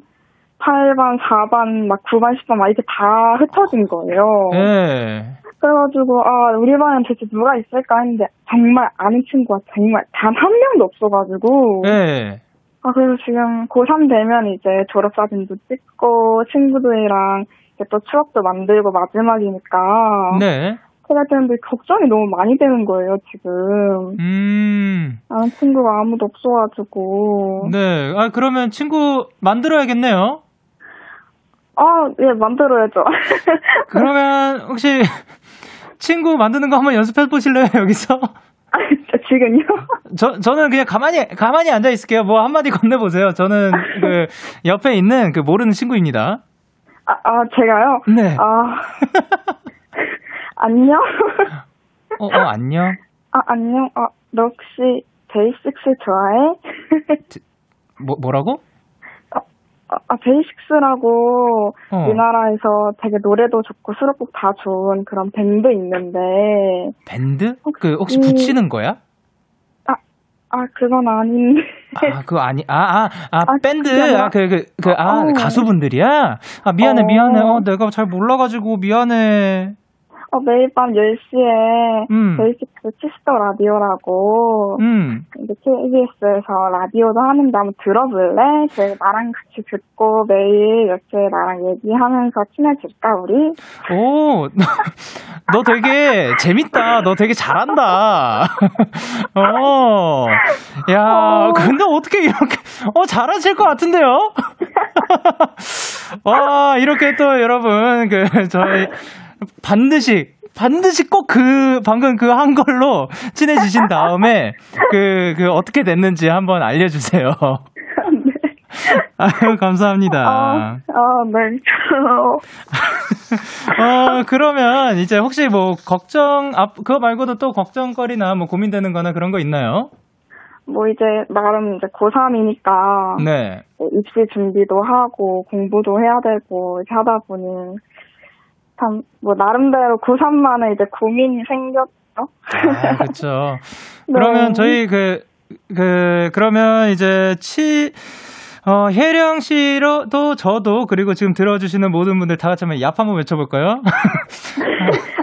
8반, 4반, 막 9반, 10반 막 이렇게 다 흩어진 거예요. 네. 그래가지고 우리 반은 대체 누가 있을까 했는데 정말 아는 친구가 정말 단 한 명도 없어가지고. 네. 그래서 지금 고3 되면 이제 졸업사진도 찍고 친구들이랑 이제 또 추억도 만들고 마지막이니까. 네. 그래야 되는데 걱정이 너무 많이 되는 거예요, 지금. 아는 친구가 아무도 없어가지고. 네. 아, 그러면 친구 만들어야겠네요. 예, 만들어야죠. 그러면 혹시 친구 만드는 거 한번 연습해 보실래요, 여기서? 아, 지금요? 저는 그냥 가만히 앉아 있을게요. 뭐 한마디 건네 보세요. 저는 그 옆에 있는 그 모르는 친구입니다. 제가요? 네. 안녕? 안녕? 안녕? 너 혹시 데이식스 좋아해? 뭐라고? 데이식스라고 우리나라에서 되게 노래도 좋고 수록곡 다 좋은 그런 밴드 있는데. 밴드? 혹시 붙이는 거야? 그건 아닌데. 밴드. 가수분들이야? 미안해. 내가 잘 몰라가지고 미안해. 매일 밤 10시에 데이식스 키스 더 라디오라고 이제 KBS에서 라디오도 하는데 한번 들어볼래? 저희 나랑 같이 듣고 매일 이렇게 나랑 얘기하면서 친해질까 우리? 오, 너 되게 재밌다. 너 되게 잘한다. 어, 야, 근데 어떻게 이렇게 잘하실 것 같은데요? 와, 이렇게 또 여러분 저희 반드시 꼭 방금 그 한 걸로 친해지신 다음에 어떻게 됐는지 한번 알려주세요. 네. 아유, 감사합니다. 네. 그러면 이제 혹시 뭐 그거 말고도 또 걱정거리나 뭐 고민되는 거나 그런 거 있나요? 뭐 이제 나름 이제 고3이니까 네. 입시 준비도 하고 공부도 해야 되고 하다 보니 참 뭐 나름대로 고3만의 이제 고민이 생겼죠. 아, 그렇죠. 네. 그러면 저희 그러면 이제 혜령 씨로도 저도 그리고 지금 들어주시는 모든 분들 다 같이 한번 얍 한번 외쳐볼까요?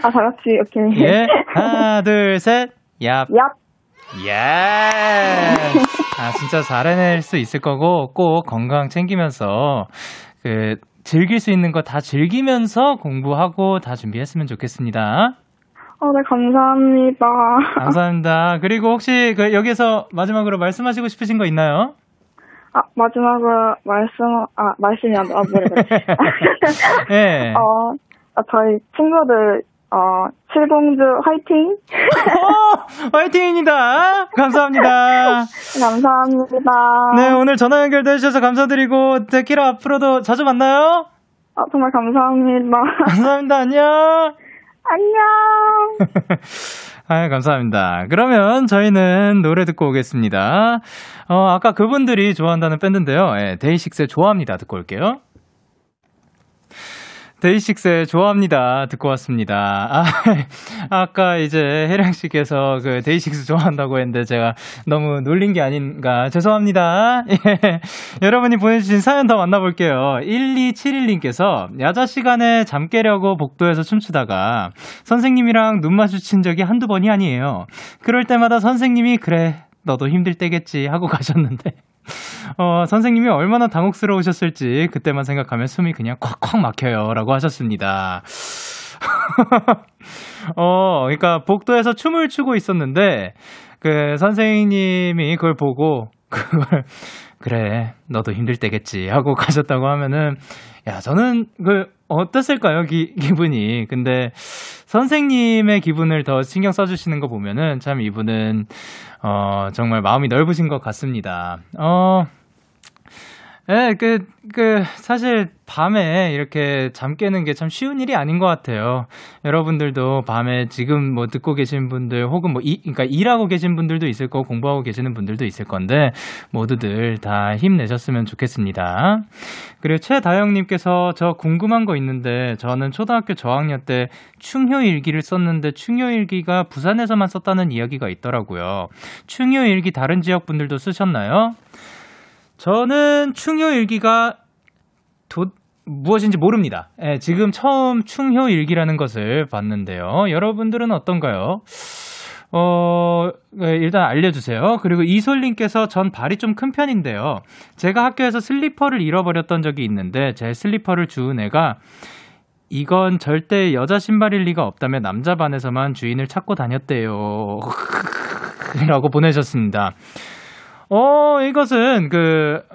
아, 다 같이 오케이. 예, 하나, 둘, 셋, 얍. 얍. 예! 아, 진짜 잘해낼 수 있을 거고, 꼭 건강 챙기면서, 즐길 수 있는 거 다 즐기면서 공부하고 다 준비했으면 좋겠습니다. 네, 감사합니다. 감사합니다. 그리고 혹시 여기서 마지막으로 말씀하시고 싶으신 거 있나요? 마지막으로 네. 저희 친구들, 칠공주 화이팅! 화이팅입니다. 감사합니다. 감사합니다. 네, 오늘 전화 연결되셔서 감사드리고 데키라 앞으로도 자주 만나요. 정말 감사합니다. 감사합니다. 안녕. 안녕. 아유, 감사합니다. 그러면 저희는 노래 듣고 오겠습니다. 아까 그분들이 좋아한다는 밴드인데요. 네, 데이식스의 좋아합니다 듣고 올게요. 데이식스의 좋아합니다 듣고 왔습니다. 아까 이제 혜령 씨께서 데이식스 좋아한다고 했는데 제가 너무 놀린 게 아닌가 죄송합니다. 예. 여러분이 보내주신 사연 더 만나볼게요. 1271님께서 야자 시간에 잠 깨려고 복도에서 춤추다가 선생님이랑 눈 마주친 적이 한두 번이 아니에요. 그럴 때마다 선생님이 그래 너도 힘들 때겠지 하고 가셨는데 선생님이 얼마나 당혹스러우셨을지 그때만 생각하면 숨이 그냥 콱콱 막혀요 라고 하셨습니다. 그러니까 복도에서 춤을 추고 있었는데 선생님이 그걸 보고 그래 너도 힘들 때겠지 하고 가셨다고 하면은 야 저는 어땠을까요 기분이. 근데 선생님의 기분을 더 신경 써주시는 거 보면은 참 이분은 정말 마음이 넓으신 것 같습니다. 예, 사실 밤에 이렇게 잠 깨는 게 참 쉬운 일이 아닌 것 같아요. 여러분들도 밤에 지금 뭐 듣고 계신 분들 혹은 그러니까 일하고 계신 분들도 있을 거고 공부하고 계시는 분들도 있을 건데 모두들 다 힘내셨으면 좋겠습니다. 그리고 최다영님께서 저 궁금한 거 있는데 저는 초등학교 저학년 때 충효일기를 썼는데 충효일기가 부산에서만 썼다는 이야기가 있더라고요. 충효일기 다른 지역 분들도 쓰셨나요? 저는 충효일기가 무엇인지 모릅니다. 예, 지금 처음 충효일기라는 것을 봤는데요. 여러분들은 어떤가요? 일단 알려주세요. 그리고 이솔님께서 전 발이 좀 큰 편인데요. 제가 학교에서 슬리퍼를 잃어버렸던 적이 있는데 제 슬리퍼를 주운 애가 이건 절대 여자 신발일 리가 없다며 남자 반에서만 주인을 찾고 다녔대요. 라고 보내셨습니다. 이것은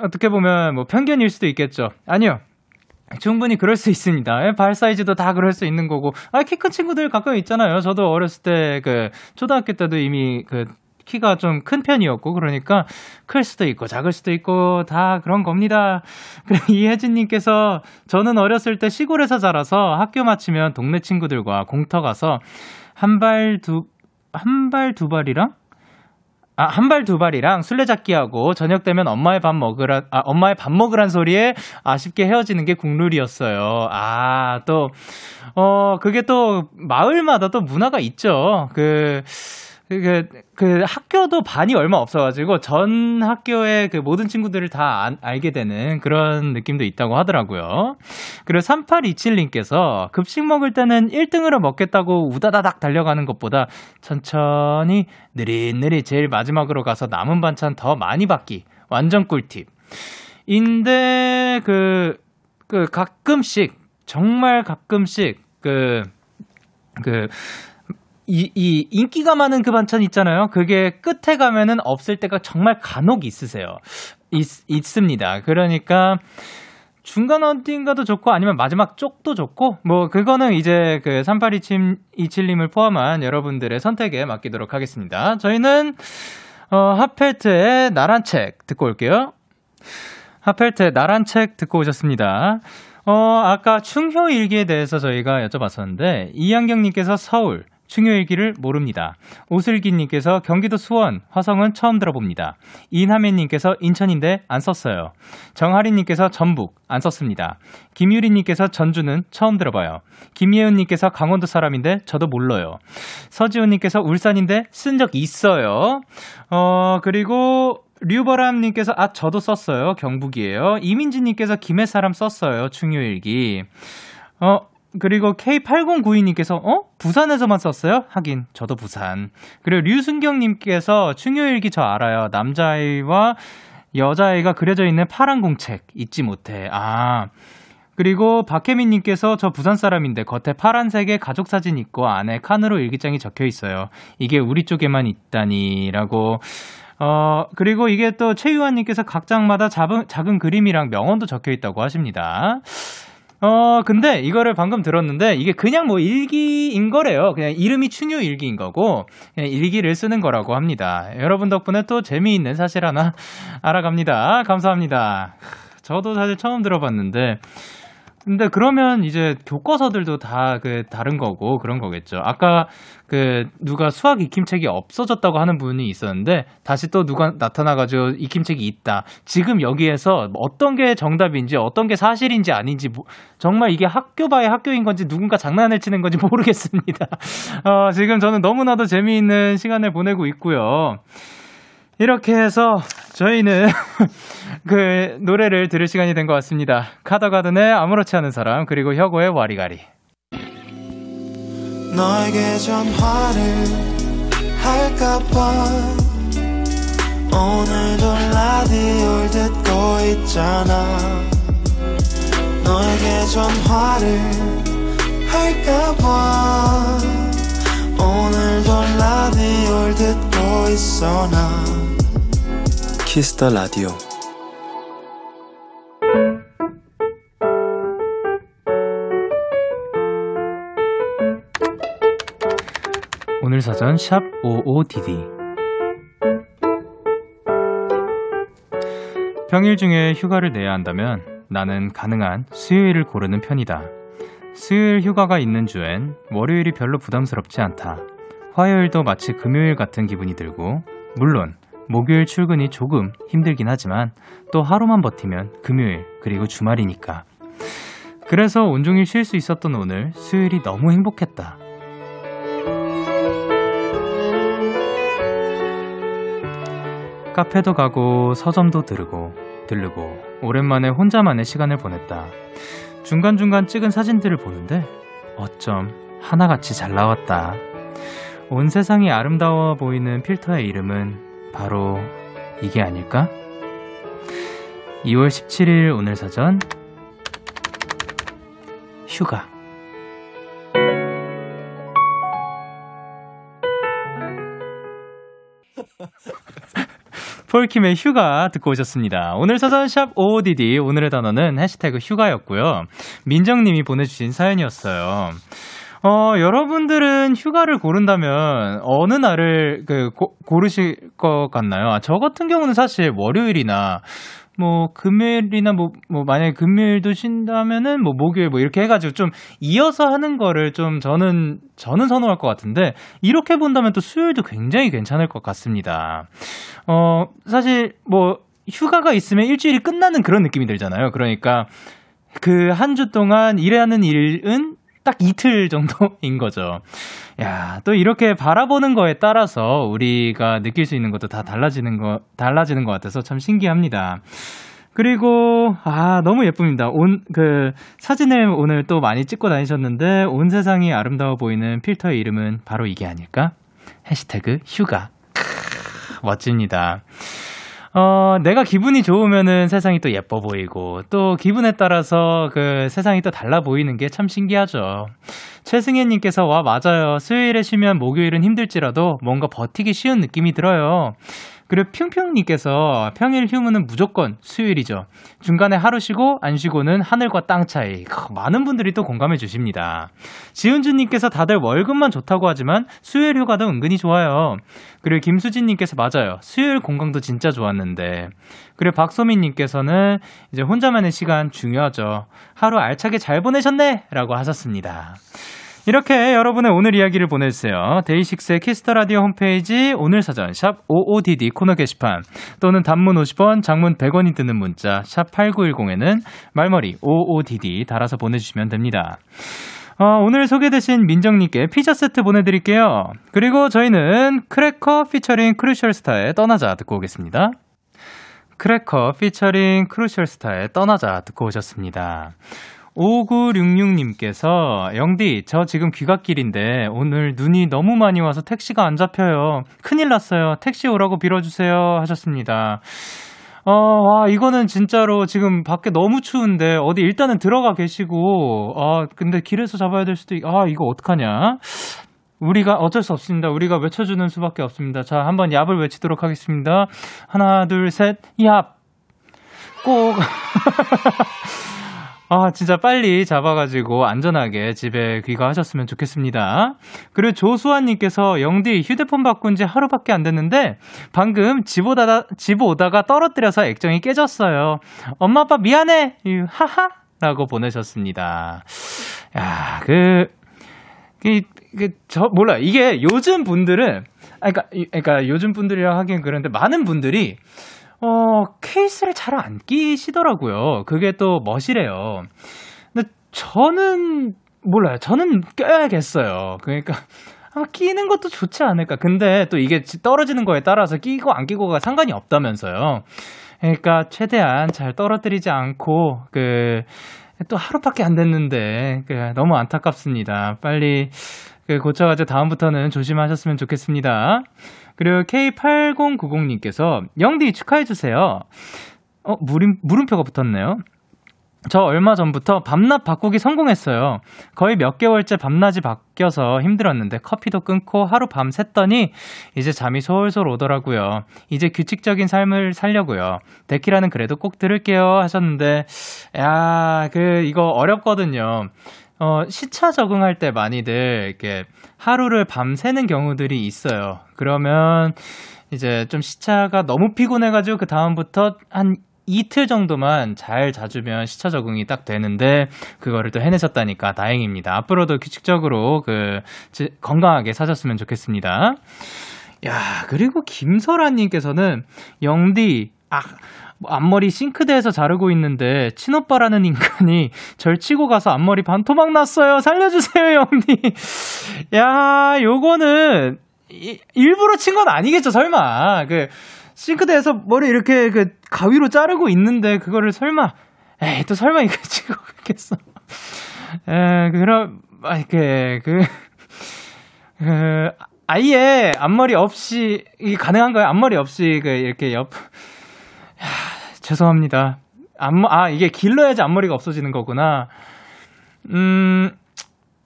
어떻게 보면 뭐 편견일 수도 있겠죠. 아니요. 충분히 그럴 수 있습니다. 발 사이즈도 다 그럴 수 있는 거고. 키 큰 친구들 가끔 있잖아요. 저도 어렸을 때 초등학교 때도 이미 키가 좀 큰 편이었고, 그러니까 클 수도 있고 작을 수도 있고 다 그런 겁니다. 이혜진님께서 저는 어렸을 때 시골에서 자라서 학교 마치면 동네 친구들과 공터 가서 한 발 두 발이랑 술래잡기하고 저녁 되면 엄마의 밥 먹으란 소리에 아쉽게 헤어지는 게 국룰이었어요. 그게 또 마을마다 또 문화가 있죠. 그 학교도 반이 얼마 없어가지고 전 학교의 그 모든 친구들을 다 알게 되는 그런 느낌도 있다고 하더라고요. 그리고 3827님께서 급식 먹을 때는 1등으로 먹겠다고 우다다닥 달려가는 것보다 천천히 느릿느릿 제일 마지막으로 가서 남은 반찬 더 많이 받기 완전 꿀팁 인데 그 가끔씩 정말 가끔씩 이 인기가 많은 그 반찬 있잖아요. 그게 끝에 가면은 없을 때가 정말 간혹 있습니다. 그러니까 중간 어딘가도 좋고 아니면 마지막 쪽도 좋고 뭐 그거는 이제 그 3827님을 포함한 여러분들의 선택에 맡기도록 하겠습니다. 저희는 하펠트의 나란 책 듣고 올게요. 하펠트의 나란 책 듣고 오셨습니다. 아까 충효일기에 대해서 저희가 여쭤봤었는데 이한경님께서 서울 충효일기를 모릅니다. 오슬기님께서 경기도 수원, 화성은 처음 들어봅니다. 인하매님께서 인천인데 안 썼어요. 정하리님께서 전북 안 썼습니다. 김유리님께서 전주는 처음 들어봐요. 김예은님께서 강원도 사람인데 저도 몰라요. 서지훈님께서 울산인데 쓴 적 있어요. 그리고 류버람님께서 아 저도 썼어요. 경북이에요. 이민지님께서 김해 사람 썼어요. 충효일기. 그리고 K8092님께서 부산에서만 썼어요? 하긴 저도 부산. 그리고 류순경님께서 충효일기 저 알아요. 남자아이와 여자아이가 그려져 있는 파란 공책 잊지 못해. 아 그리고 박혜민님께서 저 부산 사람인데 겉에 파란색의 가족 사진 있고 안에 칸으로 일기장이 적혀 있어요. 이게 우리 쪽에만 있다니라고. 그리고 이게 또 최유환님께서 각 장마다 작은 그림이랑 명언도 적혀 있다고 하십니다. 근데 이거를 방금 들었는데 이게 그냥 뭐 일기인 거래요. 그냥 이름이 충효 일기인 거고 그냥 일기를 쓰는 거라고 합니다. 여러분 덕분에 또 재미있는 사실 하나 알아갑니다. 감사합니다. 저도 사실 처음 들어봤는데 근데 그러면 이제 교과서들도 다 그 다른 거고 그런 거겠죠. 아까 그 누가 수학 익힘책이 없어졌다고 하는 분이 있었는데 다시 또 누가 나타나가지고 익힘책이 있다. 지금 여기에서 어떤 게 정답인지 어떤 게 사실인지 아닌지 정말 이게 학교 바의 학교인 건지 누군가 장난을 치는 건지 모르겠습니다. 지금 저는 너무나도 재미있는 시간을 보내고 있고요. 이렇게 해서 저희는 그 노래를 들을 시간이 된 것 같습니다. 카더가든의 아무렇지 않은 사람 그리고 혁오의 와리가리. 너에게 전화를 할까봐 오늘도 라디오를 듣고 있잖아. 너에게 전화를 할까봐 오늘도 라디오를 듣고 있어 나. Kiss the Radio. 오늘 사전 샵 55DD. 평일 중에 휴가를 내야 한다면 나는 가능한 수요일을 고르는 편이다. 수요일 휴가가 있는 주엔 월요일이 별로 부담스럽지 않다. 화요일도 마치 금요일 같은 기분이 들고, 물론 목요일 출근이 조금 힘들긴 하지만 또 하루만 버티면 금요일 그리고 주말이니까. 그래서 온종일 쉴 수 있었던 오늘 수요일이 너무 행복했다. 카페도 가고 서점도 들르고 오랜만에 혼자만의 시간을 보냈다. 중간중간 찍은 사진들을 보는데 어쩜 하나같이 잘 나왔다. 온 세상이 아름다워 보이는 필터의 이름은 바로 이게 아닐까? 2월 17일 오늘 사전 휴가. 폴킴의 휴가 듣고 오셨습니다. 오늘 사전 샵 55DD 오늘의 단어는 해시태그 휴가였고요. 민정님이 보내주신 사연이었어요. 여러분들은 휴가를 고른다면 어느 날을 고르실 것 같나요? 저 같은 경우는 사실 월요일이나 뭐 금요일이나 뭐 만약에 금요일도 쉰다면은 뭐 목요일 뭐 이렇게 해가지고 좀 이어서 하는 거를 좀 저는 선호할 것 같은데 이렇게 본다면 또 수요일도 굉장히 괜찮을 것 같습니다. 사실 뭐 휴가가 있으면 일주일이 끝나는 그런 느낌이 들잖아요. 그러니까 그 한 주 동안 일하는 일은 딱 이틀 정도인 거죠. 야, 또 이렇게 바라보는 거에 따라서 우리가 느낄 수 있는 것도 다 달라지는 것 같아서 참 신기합니다. 그리고 아 너무 예쁩니다. 사진을 오늘 또 많이 찍고 다니셨는데 온 세상이 아름다워 보이는 필터의 이름은 바로 이게 아닐까? 해시태그 휴가. 멋집니다. 내가 기분이 좋으면은 세상이 또 예뻐 보이고 또 기분에 따라서 그 세상이 또 달라 보이는 게 참 신기하죠. 최승혜님께서 와 맞아요. 수요일에 쉬면 목요일은 힘들지라도 뭔가 버티기 쉬운 느낌이 들어요. 그리고 퓽퓽님께서 평일 휴무는 무조건 수요일이죠. 중간에 하루 쉬고 안 쉬고는 하늘과 땅 차이. 많은 분들이 또 공감해 주십니다. 지은주님께서 다들 월급만 좋다고 하지만 수요일 휴가도 은근히 좋아요. 그리고 김수진님께서 맞아요. 수요일 공강도 진짜 좋았는데. 그리고 박소민님께서는 이제 혼자만의 시간 중요하죠. 하루 알차게 잘 보내셨네! 라고 하셨습니다. 이렇게 여러분의 오늘 이야기를 보내주세요. 데이식스의 키스터라디오 홈페이지 오늘사전 샵 55DD 코너 게시판 또는 단문 50원, 장문 100원이 드는 문자 샵 8910에는 말머리 55DD 달아서 보내주시면 됩니다. 오늘 소개되신 민정님께 피자 세트 보내드릴게요. 그리고 저희는 크래커 피처링 크루셜스타의 떠나자 듣고 오겠습니다. 크래커 피처링 크루셜스타의 떠나자 듣고 오셨습니다. 5966님께서 영디 저 지금 귀갓길인데 오늘 눈이 너무 많이 와서 택시가 안 잡혀요. 큰일 났어요. 택시 오라고 빌어주세요 하셨습니다. 와 이거는 진짜로 지금 밖에 너무 추운데 어디 일단은 들어가 계시고 근데 길에서 잡아야 될 수도 이거 어떡하냐. 우리가 어쩔 수 없습니다. 우리가 외쳐주는 수밖에 없습니다. 자 한번 얍을 외치도록 하겠습니다. 하나 둘 셋 얍 꼭 진짜 빨리 잡아가지고 안전하게 집에 귀가하셨으면 좋겠습니다. 그리고 조수환님께서 영디 휴대폰 바꾼 지 하루밖에 안 됐는데 방금 집 오다가 떨어뜨려서 액정이 깨졌어요. 엄마 아빠 미안해 하하 라고 보내셨습니다. 야, 몰라 이게 요즘 분들은 그러니까 요즘 분들이라 하긴 그런데 많은 분들이 케이스를 잘 안 끼시더라고요. 그게 또 멋이래요. 근데 저는 몰라요. 저는 껴야겠어요. 그러니까 아마 끼는 것도 좋지 않을까. 근데 또 이게 떨어지는 거에 따라서 끼고 안 끼고가 상관이 없다면서요. 그러니까 최대한 잘 떨어뜨리지 않고 또 하루밖에 안 됐는데 너무 안타깝습니다. 빨리 고쳐가지고 다음부터는 조심하셨으면 좋겠습니다. 그리고 K8090님께서 영디 축하해주세요. 물음표가 붙었네요. 저 얼마 전부터 밤낮 바꾸기 성공했어요. 거의 몇 개월째 밤낮이 바뀌어서 힘들었는데 커피도 끊고 하루 밤 샜더니 이제 잠이 솔솔 오더라고요. 이제 규칙적인 삶을 살려고요. 데키라는 그래도 꼭 들을게요 하셨는데 이거 어렵거든요. 시차 적응할 때 많이들 이렇게 하루를 밤 새는 경우들이 있어요. 그러면 이제 좀 시차가 너무 피곤해가지고 그 다음부터 한 이틀 정도만 잘 자주면 시차 적응이 딱 되는데 그거를 또 해내셨다니까 다행입니다. 앞으로도 규칙적으로 건강하게 사셨으면 좋겠습니다. 야, 그리고 김설아님께서는 영디 앞머리 싱크대에서 자르고 있는데 친오빠라는 인간이 절 치고 가서 앞머리 반토막 났어요. 살려주세요 형님. 야 요거는 일부러 친 건 아니겠죠 설마. 싱크대에서 머리 이렇게 가위로 자르고 있는데 그거를 설마 이거 치고 가겠어. 아예 앞머리 없이 이게 가능한가요? 앞머리 없이 이렇게 죄송합니다. 이게 길러야지 앞머리가 없어지는 거구나.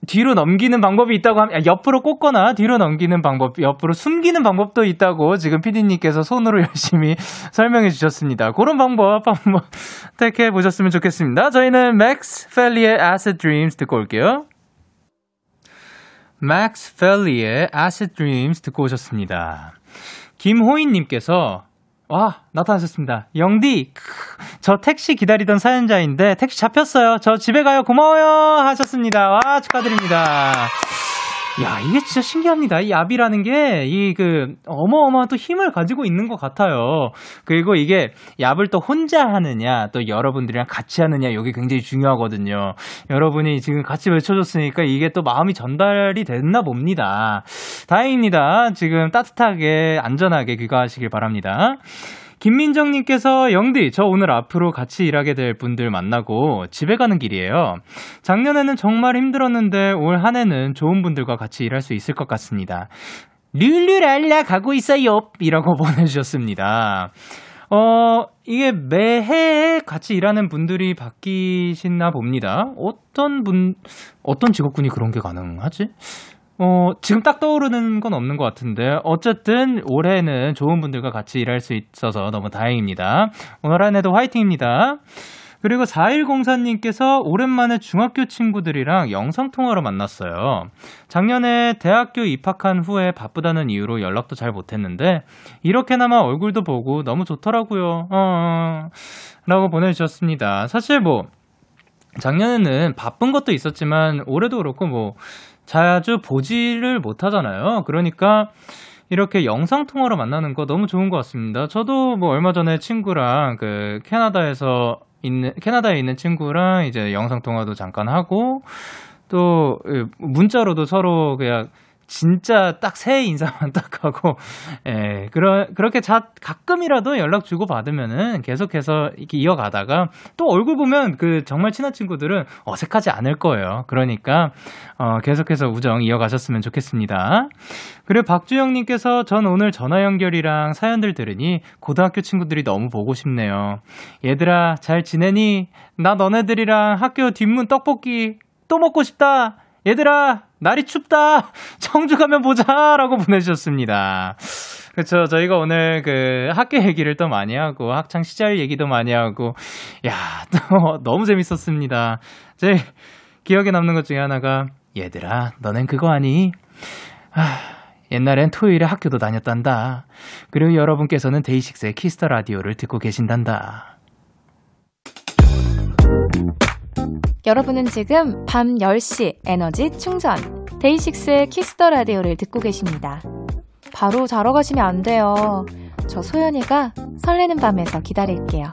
뒤로 넘기는 방법이 있다고 하면, 옆으로 꽂거나 뒤로 넘기는 방법, 옆으로 숨기는 방법도 있다고 지금 PD님께서 손으로 열심히 설명해 주셨습니다. 그런 방법 한번 택해 보셨으면 좋겠습니다. 저희는 맥스 펠리의 Acid Dreams 듣고 올게요. 맥스 펠리의 Acid Dreams 듣고 오셨습니다. 김호인님께서 나타나셨습니다. 영디 저 택시 기다리던 사연자인데 택시 잡혔어요. 저 집에 가요. 고마워요 하셨습니다. 축하드립니다. 야, 이게 진짜 신기합니다. 이 야비라는 게, 이 그, 어마어마한 또 힘을 가지고 있는 것 같아요. 그리고 이게, 야비를 또 혼자 하느냐, 또 여러분들이랑 같이 하느냐, 이게 굉장히 중요하거든요. 여러분이 지금 같이 외쳐줬으니까 이게 또 마음이 전달이 됐나 봅니다. 다행입니다. 지금 따뜻하게, 안전하게 귀가하시길 바랍니다. 김민정님께서 영디, 저 오늘 앞으로 같이 일하게 될 분들 만나고 집에 가는 길이에요. 작년에는 정말 힘들었는데 올 한 해는 좋은 분들과 같이 일할 수 있을 것 같습니다. 룰루랄라 가고 있어요. 이라고 보내주셨습니다. 이게 매해 같이 일하는 분들이 바뀌시나 봅니다. 어떤 직업군이 그런 게 가능하지? 지금 딱 떠오르는 건 없는 것 같은데 어쨌든 올해는 좋은 분들과 같이 일할 수 있어서 너무 다행입니다. 오늘 한 해도 화이팅입니다. 그리고 4104님께서 오랜만에 중학교 친구들이랑 영상통화로 만났어요. 작년에 대학교 입학한 후에 바쁘다는 이유로 연락도 잘 못했는데 이렇게나마 얼굴도 보고 너무 좋더라고요. 라고 보내주셨습니다. 사실 뭐 작년에는 바쁜 것도 있었지만 올해도 그렇고 뭐 자주 보지를 못하잖아요. 그러니까 이렇게 영상통화로 만나는 거 너무 좋은 것 같습니다. 저도 뭐 얼마 전에 친구랑 그 캐나다에 있는 친구랑 이제 영상통화도 잠깐 하고 또 문자로도 서로 그냥 진짜 딱 새해 인사만 딱 하고, 예, 그렇게 가끔이라도 연락 주고 받으면은 계속해서 이렇게 이어가다가 또 얼굴 보면 그 정말 친한 친구들은 어색하지 않을 거예요. 그러니까, 계속해서 우정 이어가셨으면 좋겠습니다. 그리고 박주영님께서 전 오늘 전화 연결이랑 사연들 들으니 고등학교 친구들이 너무 보고 싶네요. 얘들아, 잘 지내니? 나 너네들이랑 학교 뒷문 떡볶이 또 먹고 싶다! 얘들아, 날이 춥다. 청주 가면 보자라고 보내주셨습니다. 그렇죠. 저희가 오늘 그 학교 얘기를 또 많이 하고 학창 시절 얘기도 많이 하고, 야, 또 너무 재밌었습니다. 제 기억에 남는 것 중에 하나가 얘들아, 너넨 그거 아니? 옛날엔 토요일에 학교도 다녔단다. 그리고 여러분께서는 데이식스의 키스 더 라디오를 듣고 계신단다. 여러분은 지금 밤 10시 에너지 충전 데이식스의 키스 더 라디오를 듣고 계십니다. 바로 자러 가시면 안 돼요. 저 소연이가 설레는 밤에서 기다릴게요.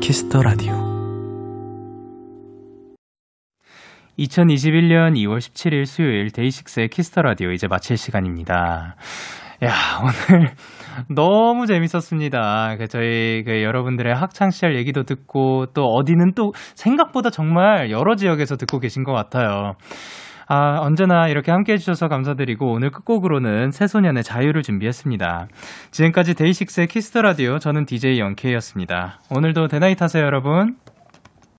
키스 더 라디오. 2021년 2월 17일 수요일 데이식스의 키스 더 라디오 이제 마칠 시간입니다. 야, 오늘 너무 재밌었습니다. 저희 그 여러분들의 학창시절 얘기도 듣고 또 어디는 또 생각보다 정말 여러 지역에서 듣고 계신 것 같아요. 아, 언제나 이렇게 함께해 주셔서 감사드리고 오늘 끝곡으로는 새소년의 자유를 준비했습니다. 지금까지 데이식스의 키스 더 라디오, 저는 DJ 영케이였습니다. 오늘도 대나잇 하세요, 여러분.